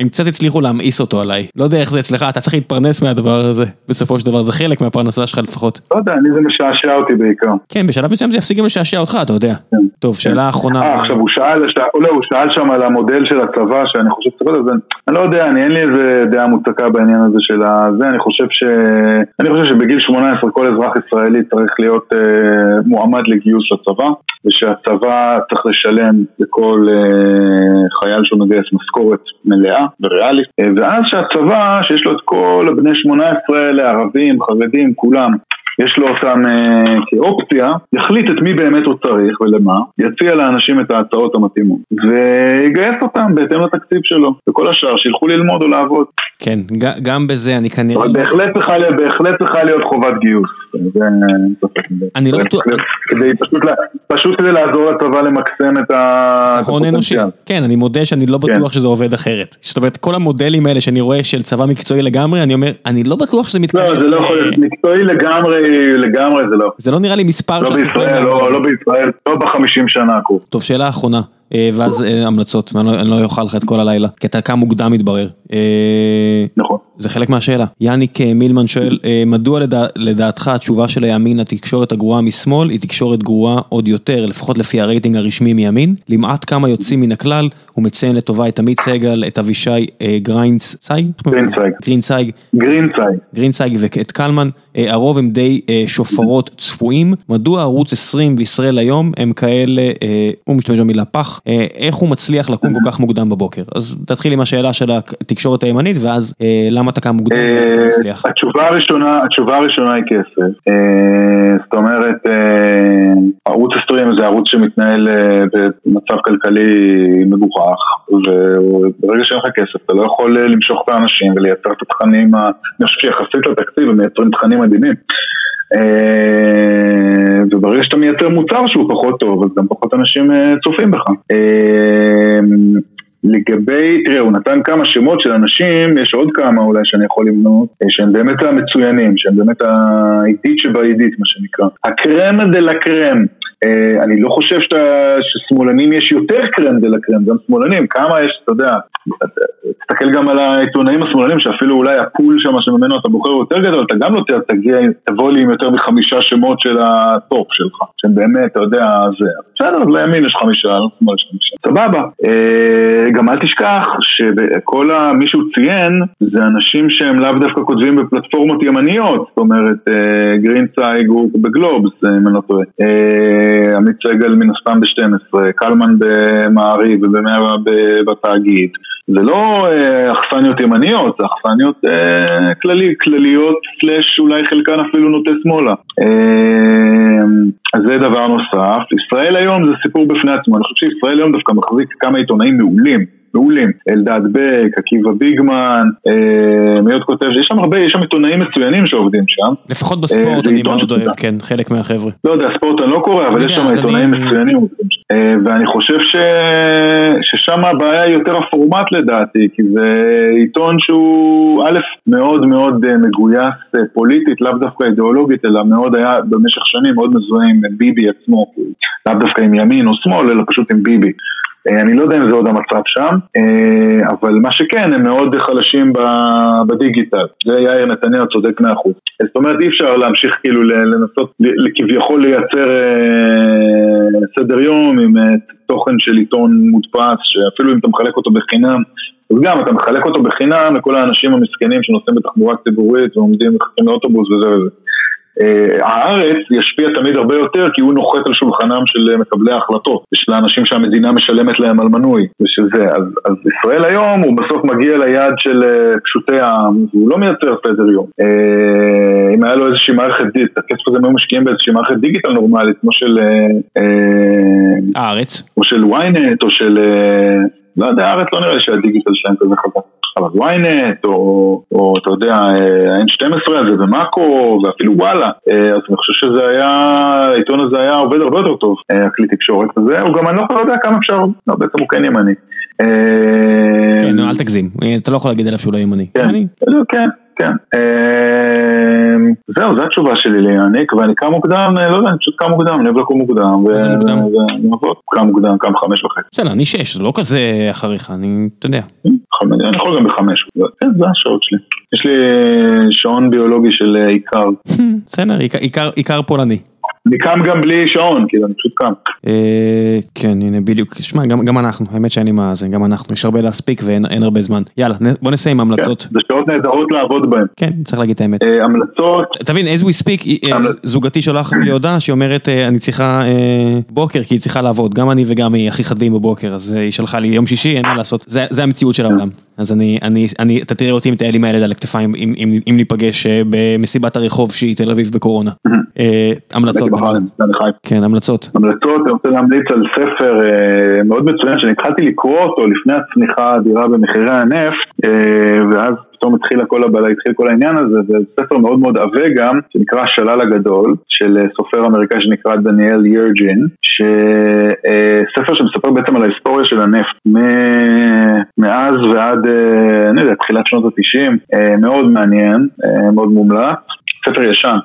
הם קצת הצליחו להמאיס אותו עליי, לא יודע איך זה אצלך, אתה צריך להתפרנס מהדבר הזה, בסופו של דבר זה חלק מהפרנסה שלך לפחות. לא יודע, אני זה משעשע אותי בעיקר. כן, בשלב מסוים זה יפסיק גם לשעשע אותך, אתה יודע. טוב, שאלה אחרונה. אה, עכשיו הוא שאל, אולי הוא שאל שם על המודל של הצבא, שאני חושב שצריך את זה, אני לא יודע, אני אין לי איזה דעה מוצקה בעניין הזה של זה, אני חושב ש... אני חושב שבגיל שמונה עשרה כל אזרח ישראלי צריך להיות מועמד לגיוס לצבא, ושהצבא צריך לשלם לכל חייל שהוא מגייס משכורת מלאה וריאלית, ואז שהצבא, שיש לו את כל בני שמונה עשרה לערבים, חרדים, כולם, יש לו אותם אה, כאופציה, יחליט את מי באמת הוא צריך ולמה, יציע לאנשים את ההצעות המתאימות, ויגייס אותם בהתאם לתקציב שלו, וכל השאר שילכו ללמוד או לעבוד. כן, ג- גם בזה אני כנראה... אבל בהחלט צריכה, בהחלט צריכה להיות חובת גיוס. זה... אני לא בטוח... כדי, פשוט, פשוט כדי לעזור לצבא למקסם את הפוטנציאל. כן, אני מודה שאני לא בטוח שזה עובד אחרת. זאת אומרת, כל המודלים האלה שאני רואה של צבא מקצועי לגמרי, אני אומר, אני לא בטוח שזה מתכנס... לא, זה לא יכול להיות מקצועי לגמרי, לגמרי זה לא. זה לא נראה לי מספר... לא בישראל, לא בישראל, לא בחמישים שנה. טוב, שאלה אחרונה. ואז המלצות, אני לא אוכל לך את כל הלילה, כי אתה קם מוקדם מתברר. נכון. זה חלק מהשאלה. יניק מילמן שואל, מדוע לדעתך התשובה של הימין, התקשורת הגרועה משמאל, היא תקשורת גרועה עוד יותר, לפחות לפי הרייטינג הרשמי מימין, למעט כמה יוצאים מן הכלל, הוא מציין לטובה את עמית סגל, את אבישי גרינצייג, גרינצייג, גרינצייג ואת קלמן, הרוב הם די שופרות צפויים, מדוע ערוץ עשרים בישראל היום הם כאלה, הוא משתמש במילה פח, איך הוא מצליח לקום כל כך מוקדם בבוקר? אז תתחיל עם השאלה של התקשורת הימנית, ואז למה אתה קם מוקדם? התשובה הראשונה, התשובה הראשונה היא כסף. זאת אומרת, ערוץ עשרים זה ערוץ שמתנהל במצב כלכלי מגוחך, וברגע שאין לך כסף, אתה לא יכול למשוך את האנשים ולייצר את התכנים, אני חושב שיחסית לתקציב, הם מייצרים תכנים מדהימים. וברגע שאתה מייצר מוצר שהוא פחות טוב, אז גם פחות אנשים צופים בך. לגבי, תראה, הוא נתן כמה שמות של אנשים, יש עוד כמה אולי שאני יכול למנות, שהם באמת המצוינים, שהם באמת העידית שבעידית, מה שנקרא. הקרם דל הקרם. Uh, אני לא חושב שאתה, ששמאלנים יש יותר קרם דל הקרם, גם שמאלנים, כמה יש, אתה יודע, תסתכל גם על העיתונאים השמאלנים, שאפילו אולי הפול שם שממנו אתה בוחר יותר גדול, אתה גם לא תגיע, תבוא לי עם יותר מחמישה שמות של הטופ שלך, שהם באמת, אתה יודע, זה, בסדר, אז לימין יש חמישה, לא שמאל יש חמישה, סבבה, uh, גם אל תשכח שכל מישהו ציין, זה אנשים שהם לאו דווקא כותבים בפלטפורמות ימניות, זאת אומרת, uh, גרינצייג הוא בגלובס, אם אני לא טועה, עמית סגל מן הסתם ב-שתים עשרה, קלמן במערי ובמאה בתאגיד. זה לא אכסניות ימניות, זה אכסניות כלליות, סלש אולי חלקן אפילו נוטה שמאלה. אז זה דבר נוסף. ישראל היום זה סיפור בפני עצמו. אני חושב שישראל היום דווקא מחזיק כמה עיתונאים מעולים. מעולים, אלדד בק, עקיבא ביגמן, אה, מי עוד כותב, יש שם הרבה, יש שם עיתונאים מצוינים שעובדים שם. לפחות בספורט, אה, אני מאוד אוהב, כן, חלק מהחבר'ה. לא יודע, הספורט אני לא קורא, אבל יש שם עיתונאים אני... מצוינים. ואני חושב ש... ששם הבעיה היא יותר הפורמט לדעתי, כי זה עיתון שהוא א', מאוד מאוד מגויס פוליטית, לאו דווקא אידיאולוגית, אלא מאוד היה במשך שנים מאוד מזוהה עם ביבי עצמו, לאו דווקא עם ימין או שמאל, אלא פשוט עם ביבי. אני לא יודע אם זה עוד המצב שם, אבל מה שכן, הם מאוד חלשים בדיגיטל. זה יאיר נתניהו צודק מאה אחוז. זאת אומרת, אי אפשר להמשיך כאילו לנסות, כביכול לייצר סדר יום עם תוכן של עיתון מודפס, שאפילו אם אתה מחלק אותו בחינם, אז גם אתה מחלק אותו בחינם לכל האנשים המסכנים שנוסעים בתחבורה ציבורית ועומדים מחכים לאוטובוס וזה וזה. הארץ ישפיע תמיד הרבה יותר, כי הוא נוחת על שולחנם של מקבלי ההחלטות, של האנשים שהמדינה משלמת להם על מנוי, ושזה, אז, אז ישראל היום הוא בסוף מגיע ליד של פשוטי העם, והוא לא מייצר סדר יום. אם היה לו איזושהי מערכת דיגיטל, הכסף הזה משקיעים באיזושהי מערכת דיגיטל נורמלית, כמו של הארץ, או של וויינט, או של, לא יודע, הארץ לא נראה שהדיגיטל שלהם כזה חזק. אבל וויינט, או, או אתה יודע, ה-אן שתים עשרה הזה ומאקו, ואפילו וואלה, אז אני חושב שזה היה, העיתון הזה היה עובד הרבה יותר טוב, הכלי תקשורת הזה, הוא גם אני לא יודע כמה אפשר, לא, בעצם הוא כן ימני. כן, לא, אל תגזים, אתה לא יכול להגיד אליו שהוא לא ימני. כן, כן. זהו, זו התשובה שלי להעניק, ואני קם מוקדם, לא יודע, אני פשוט קם מוקדם, אני אוהב לקום מוקדם. איזה מוקדם? קם מוקדם, קם חמש וחצי. בסדר, אני שש, זה לא כזה אחריך, אני, אתה יודע. אני יכול גם בחמש, זה השעות שלי. יש לי שעון ביולוגי של עיקר. בסדר, עיקר פולני. אני קם גם בלי שעון, כאילו, אני פשוט קם. כן, הנה, בדיוק. שמע, גם אנחנו, האמת שאני מה זה, גם אנחנו. יש הרבה להספיק ואין הרבה זמן. יאללה, בוא נסיים עם המלצות. זה שעות נהדרות לעבוד בהן. כן, צריך להגיד את האמת. המלצות... תבין, as we speak, זוגתי שולחת לי הודעה שאומרת, אני צריכה בוקר, כי היא צריכה לעבוד. גם אני וגם היא הכי חדים בבוקר, אז היא שלחה לי יום שישי, אין מה לעשות. זה המציאות של העולם. אז אני, אני, אני, אתה תראה אותי מתעל עם הילד על הכתפיים, אם, אם, אם ניפגש במסיבת הרחוב שהיא תל אביב בקורונה. המלצות. כן, המלצות. המלצות, אני רוצה להמליץ על ספר מאוד מצוין, שאני התחלתי לקרוא אותו לפני הצניחה האדירה במחירי הנפט, ואז פתאום התחיל כל הבעלה, התחיל כל העניין הזה, וזה ספר מאוד מאוד עווה גם, שנקרא השלל הגדול, של סופר אמריקאי שנקרא דניאל יורג'ין, שספר שמספר בעצם על ההיסטוריה של הנפט, מאז ועד, אני יודע, תחילת שנות ה-תשעים, מאוד מעניין, מאוד מומלץ, ספר ישן.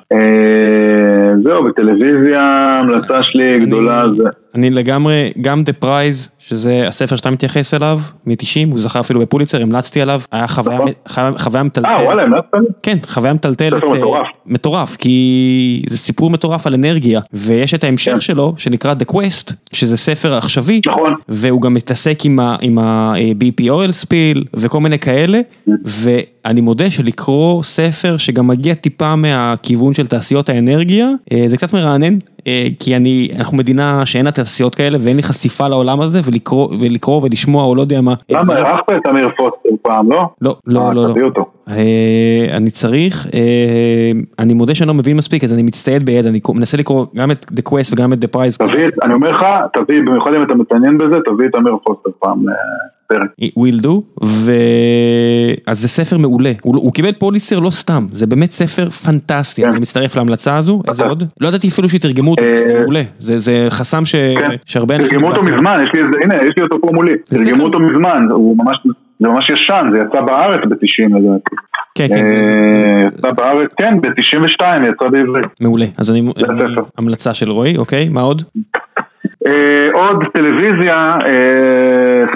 זהו, בטלוויזיה, המלצה שלי גדולה זה. אני לגמרי, גם The Prize, שזה הספר שאתה מתייחס אליו, מ-תשעים, הוא זכה אפילו בפוליצר, המלצתי עליו, היה חוויה מטלטלת. אה, וואלה, המלצת? כן, חוויה מטלטלת. ספר מטורף. מטורף, כי זה סיפור מטורף על אנרגיה, ויש את ההמשך שלו, שנקרא The Quest, שזה ספר עכשווי, והוא גם מתעסק עם ה-בי פי או אל ספיל, וכל מיני כאלה, ו... אני מודה שלקרוא ספר שגם מגיע טיפה מהכיוון של תעשיות האנרגיה, זה קצת מרענן, כי אני, אנחנו מדינה שאין התעשיות כאלה, ואין לי חשיפה לעולם הזה, ולקרוא, ולקרוא ולשמוע, או לא יודע מה. למה, הרחת את אמיר פרץ פעם, לא? לא, לא, לא, לא. אני צריך, אני מודה שאני לא מבין מספיק, אז אני מצטייד ביד, אני מנסה לקרוא גם את The Quest וגם את The Prize. תביא, אני אומר לך, תביא, במיוחד אם אתה מתעניין בזה, תביא את אמיר פרץ פעם. will do, ו... אז זה ספר מעולה, הוא, הוא קיבל פוליצר לא סתם, זה באמת ספר פנטסטי, כן. אני מצטרף להמלצה הזו, איזה פתח. עוד? לא ידעתי אפילו שתרגמו אותו, זה מעולה, זה, זה חסם ש... כן. שהרבה אנשים... תרגמו אותו בעצם. מזמן, יש לי, הנה, יש לי אותו פה מולי, תרגמו ספר... אותו מזמן, הוא ממש, זה ממש ישן, זה יצא בארץ ב-תשעים לדעתי. כן, כן. יצא בארץ, כן, ב-תשעים ושתיים יצא בעברית. מעולה, אז אני... המלצה של רועי, אוקיי, מה עוד? עוד טלוויזיה,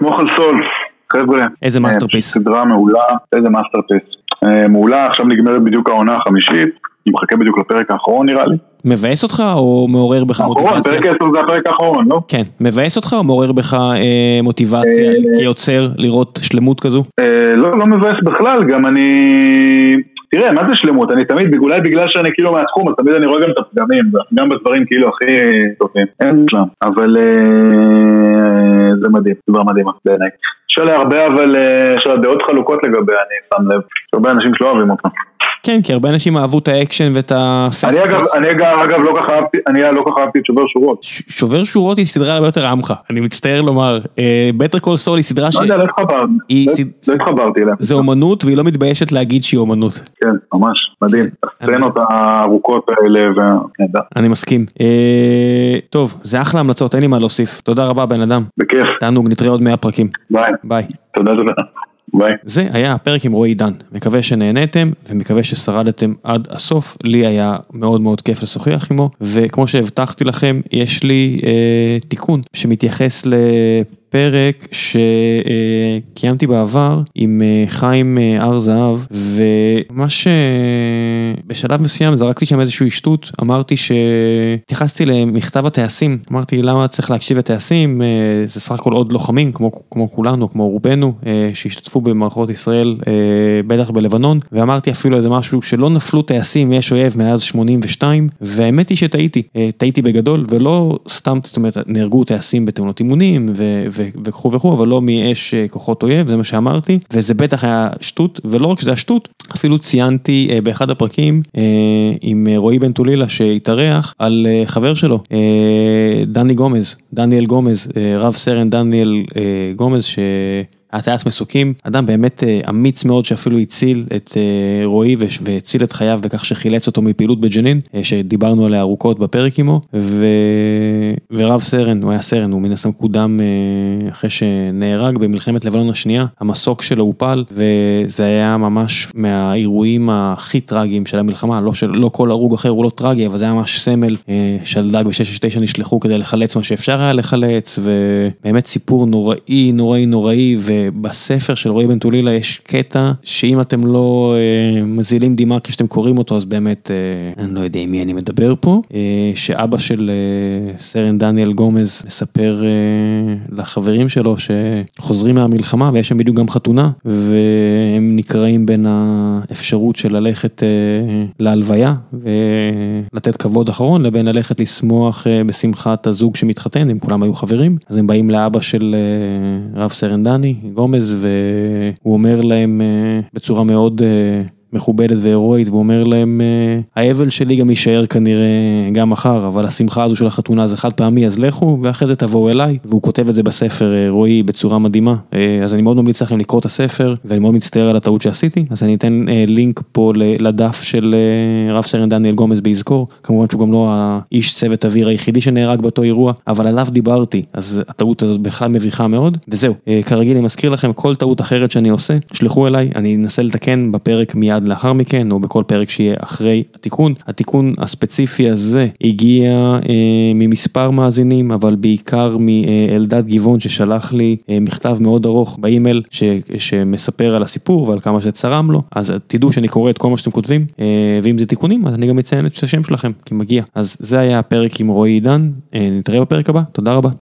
סמוך על סולס, חבר'ה. איזה מאסטרפיס. סדרה מעולה, איזה מאסטרפיס. מעולה, עכשיו נגמרת בדיוק העונה החמישית, אני מחכה בדיוק לפרק האחרון נראה לי. מבאס אותך או מעורר בך מוטיבציה? פרק עשר זה הפרק האחרון, לא? כן, מבאס אותך או מעורר בך מוטיבציה כיוצר לראות שלמות כזו? לא, לא מבאס בכלל, גם אני... תראה, מה זה שלמות? אני תמיד, אולי בגלל שאני כאילו מהתחום, אז תמיד אני רואה גם את הפגמים, גם בדברים כאילו הכי טובים. אין שלם, אבל זה מדהים, זה דבר מדהים, בעיניי. יש עליה הרבה, אבל יש עליה דעות חלוקות לגבי, אני שם לב, יש הרבה אנשים שלא אוהבים אותם. כן, כי הרבה אנשים אהבו את האקשן ואת הפספוס. אני אגב לא כך אהבתי, אני לא כך אהבתי את שובר שורות. שובר שורות היא סדרה הרבה יותר עמך, אני מצטער לומר. Better Call Saul היא סדרה ש... לא יודע, לא התחברתי. לא התחברתי אליה. זה אומנות, והיא לא מתביישת להגיד שהיא אומנות. כן, ממש. מדהים, הסצנות הארוכות האלה, ונדע. אני מסכים. טוב, זה אחלה המלצות, אין לי מה להוסיף. תודה רבה בן אדם. בכיף. תענוג, נתראה עוד מאה פרקים. ביי. ביי. תודה תודה. ביי. זה היה הפרק עם רועי עידן. מקווה שנהנתם ומקווה ששרדתם עד הסוף. לי היה מאוד מאוד כיף לשוחח עמו, וכמו שהבטחתי לכם, יש לי אה, תיקון שמתייחס ל... פרק שקיימתי בעבר עם חיים אר זהב, ומה שבשלב מסוים זרקתי שם איזשהו השטות, אמרתי שהתייחסתי למכתב הטייסים, אמרתי למה צריך להקשיב לטייסים, זה סך הכל עוד לוחמים כמו, כמו כולנו, כמו רובנו, שהשתתפו במערכות ישראל, בטח בלבנון, ואמרתי אפילו איזה משהו שלא נפלו טייסים, יש אויב מאז שמונים ושתיים, והאמת היא שטעיתי, טעיתי בגדול, ולא סתם, זאת אומרת, נהרגו טייסים בתאונות אימונים, ו... וכו וכו, אבל לא מאש כוחות אויב, זה מה שאמרתי, וזה בטח היה שטות, ולא רק שזה השטות, אפילו ציינתי באחד הפרקים עם רועי בן תולילה שהתארח על חבר שלו, דני גומז, דניאל גומז, רב סרן דניאל גומז, ש... הטייס מסוקים, אדם באמת אמיץ מאוד שאפילו הציל את רועי והציל את חייו בכך שחילץ אותו מפעילות בג'נין, שדיברנו עליה ארוכות בפרק עמו, ורב סרן, הוא היה סרן, הוא מן הסתם קודם אחרי שנהרג במלחמת לבנון השנייה, המסוק שלו הופל, וזה היה ממש מהאירועים הכי טרגיים של המלחמה, לא כל הרוג אחר הוא לא טרגי, אבל זה היה ממש סמל, שלדג ב-שש שש תשע נשלחו כדי לחלץ מה שאפשר היה לחלץ, ובאמת סיפור נוראי, נוראי, נוראי, ו בספר של רועי בן תולילה יש קטע שאם אתם לא אה, מזילים דימה כשאתם קוראים אותו, אז באמת אה, אני לא יודע מי אני מדבר פה, אה, שאבא של אה, סרן דניאל גומז מספר אה, לחברים שלו שחוזרים מהמלחמה ויש שם בדיוק גם חתונה, והם נקראים בין האפשרות של ללכת אה, להלוויה ולתת כבוד אחרון, לבין ללכת לשמוח אה, בשמחת הזוג שמתחתן, הם כולם היו חברים, אז הם באים לאבא של אה, רב סרן דני גומז, והוא אומר להם בצורה מאוד מכובדת והירואית, והוא אומר להם האבל שלי גם יישאר כנראה גם מחר, אבל השמחה הזו של החתונה זה חד פעמי, אז לכו ואחרי זה תבואו אליי, והוא כותב את זה בספר רועי בצורה מדהימה, אז אני מאוד ממליץ לכם לקרוא את הספר, ואני מאוד מצטער על הטעות שעשיתי, אז אני אתן לינק פה לדף של רב סרן דניאל גומז בהזכור, כמובן שהוא גם לא האיש צוות אוויר היחידי שנהרג באותו אירוע, אבל עליו דיברתי, אז הטעות הזאת בכלל מביכה מאוד, וזהו, כרגיל אני מזכיר לכם, כל טעות אחרת שאני עושה, שלחו אליי, אני אנסה לתקן בפרק מיד עד לאחר מכן, או בכל פרק שיהיה אחרי התיקון. התיקון הספציפי הזה הגיע אה, ממספר מאזינים, אבל בעיקר מאלדד גיוון ששלח לי אה, מכתב מאוד ארוך באימייל ש, שמספר על הסיפור ועל כמה שצרם לו, אז תדעו שאני קורא את כל מה שאתם כותבים, אה, ואם זה תיקונים, אז אני גם אציין את השם שלכם, כי מגיע. אז זה היה הפרק עם רועי עידן, אה, נתראה בפרק הבא, תודה רבה.